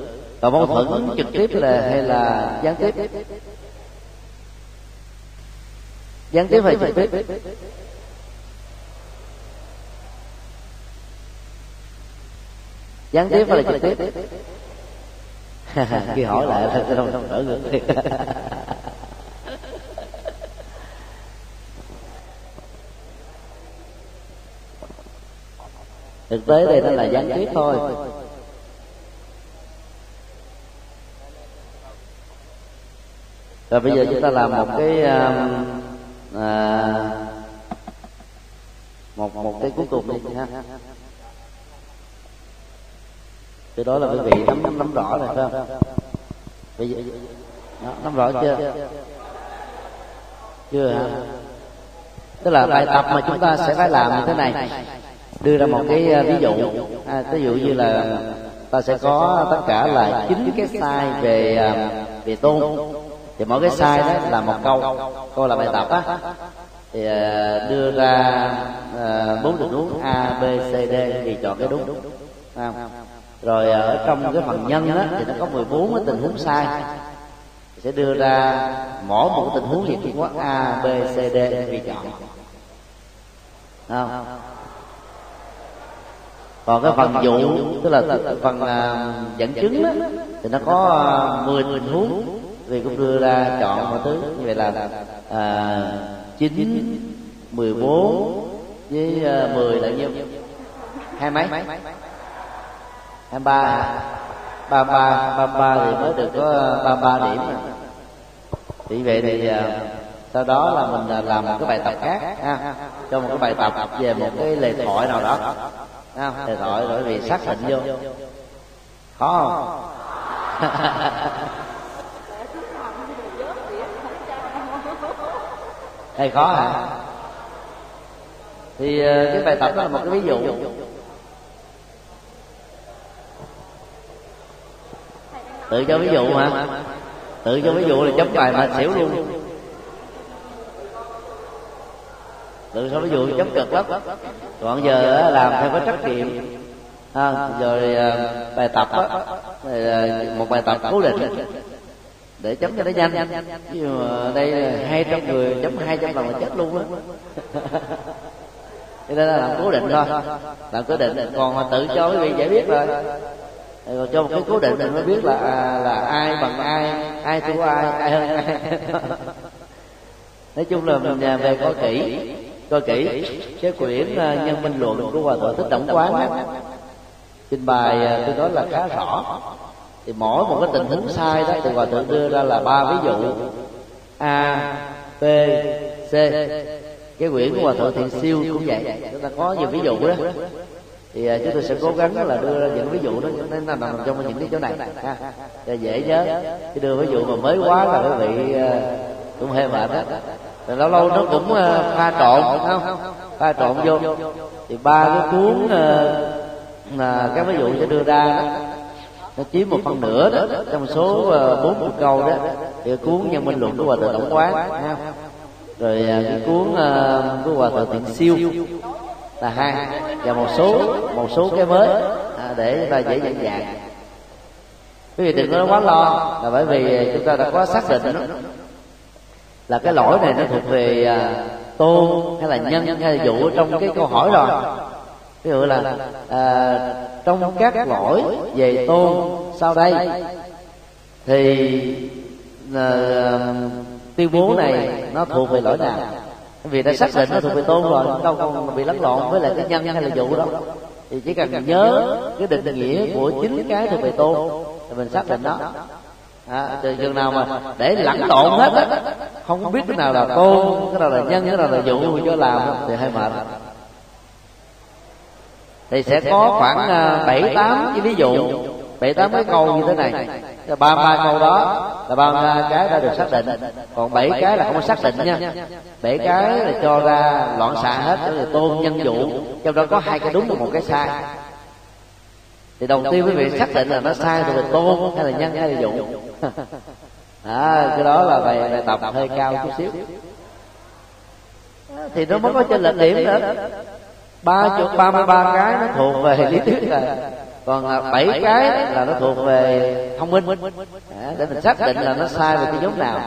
và mâu thuẫn trực tiếp là hay là gián tiếp? Gián tiếp hay trực tiếp? Gián tiếp hay là trực tiếp? Khi hỏi lại là sẽ không thở ngược. Thực tế đây nó là gián tiếp thôi. Rồi bây giờ chúng ta làm một cái một cái cuối cùng đi ha. Từ đó là quý vị nắm rõ rồi phải không? Bây giờ nắm rõ chưa? Chưa hả? Tức là bài tập mà chúng ta sẽ phải làm như thế này. Đưa ra một cái ví dụ, ví dụ như là ta sẽ có tất cả là 9 cái sai về tôn, thì mỗi cái sai đó là một câu là bài tập á, thì đưa ra 4 tình huống A, B, C, D thì chọn cái đúng, rồi ở trong cái phần nhân đó thì nó có 14 cái tình huống sai, sẽ đưa ra mỗi một tình huống thì có A, B, C, D để chọn. Không? Còn cái phần dụ tức là phần dẫn chứng đó, thì nó có 10 tình huống thì cũng đưa ra chọn mọi thứ. Như vậy là 9, 14 với 10 là nhiêu? 23 thì mới được có 33 điểm. Vì vậy thì sau đó là mình làm một cái bài tập khác ha, cho một cái bài tập về một cái lề thoại nào đó ha, lề thoại bởi vì xác định vô khó không? Hay khó hả? Thì cái bài tập đó là một cái ví dụ. Tự cho ví dụ mà. Tự cho ví dụ là chấm bài mà xỉu luôn. Tự cho ví dụ chấm cực lắm. Còn giờ làm theo có trách nhiệm. Rồi bài tập á, một bài tập cố định để chấm cho nó nhanh. Chứ đây là 200 người chấm 200 lần là chết luôn á. Cho nên là làm cố định thôi. Làm cố định. Còn mà tự cho quý vị giải biết rồi. Rồi cho một cái cố định mình mới biết là ai bằng ai thua ai hơn ai. Nói chung là mình về coi kỹ cái quyển Nhân Minh Luận của Hòa Thượng Thích Đổng Quán, trình bày tôi nói là khá rõ. Thì mỗi một cái tình huống sai đó thì Hòa Thượng đưa ra là 3 ví dụ A, B, C. Cái quyển của Hòa Thượng Thiện Siêu cũng vậy, chúng ta có nhiều ví dụ đó. Thì chúng tôi sẽ cố gắng là đưa ra những ví dụ đó nên là nằm trong những cái chỗ này ha, để dễ nhớ. Chứ đưa ví dụ mà mới quá là quý vị cũng hơi mệt á, lâu lâu nó cũng pha trộn không, pha trộn vô. Thì 3 cái cuốn là các ví dụ sẽ đưa ra đó, nó chiếm 1/4 đó trong số 40 câu đó. Thì cuốn Nhân Minh Luận của Hòa Thượng Đổng Quán, rồi cái cuốn của Hòa Thượng Thiện Siêu là 2, và một số cái mới để chúng ta dễ nhận dạng. Quý vị đừng có quá lo, là bởi vì chúng ta đã có xác định đó, là cái lỗi này nó thuộc về tôn hay là nhân hay là dụ trong cái câu hỏi rồi. Ví dụ là trong các lỗi về tôn sau đây thì tuyên bố này nó thuộc về lỗi nào? Vì đã xác định nó thuộc về tôn rồi, đâu còn bị lẫn lộn với lại cái nhân hay là vụ đó. Thì chỉ cần nhớ cái định nghĩa của chính cái thuộc về tôn thì mình xác định nó. Chừng nào mà để lẫn lộn hết á, không biết cái nào là tôn, cái nào là nhân, cái nào là vụ cho làm thì hơi mệt. Thì sẽ có khoảng 7-8 cái ví dụ, 7-8 cái câu như thế này. 33 câu đó là 33 cái đã được xác định, còn 7 cái là không có xác định nha. 7 cái là cho ra loạn xạ hết, đó là tôn nhân vụ, trong đó có 2 cái đúng và 1 cái sai. Thì đầu tiên quý vị xác định là nó sai rồi, tôn hay là nhân hay là vụ. Cái đó là bài tập hơi cao chút xíu, thì nó mới có trên lệch điểm nữa. 33 cái nó thuộc về lý thuyết là, còn là 7 cái là nó thuộc về thông minh, để mình xác định là nó sai về cái giống nào.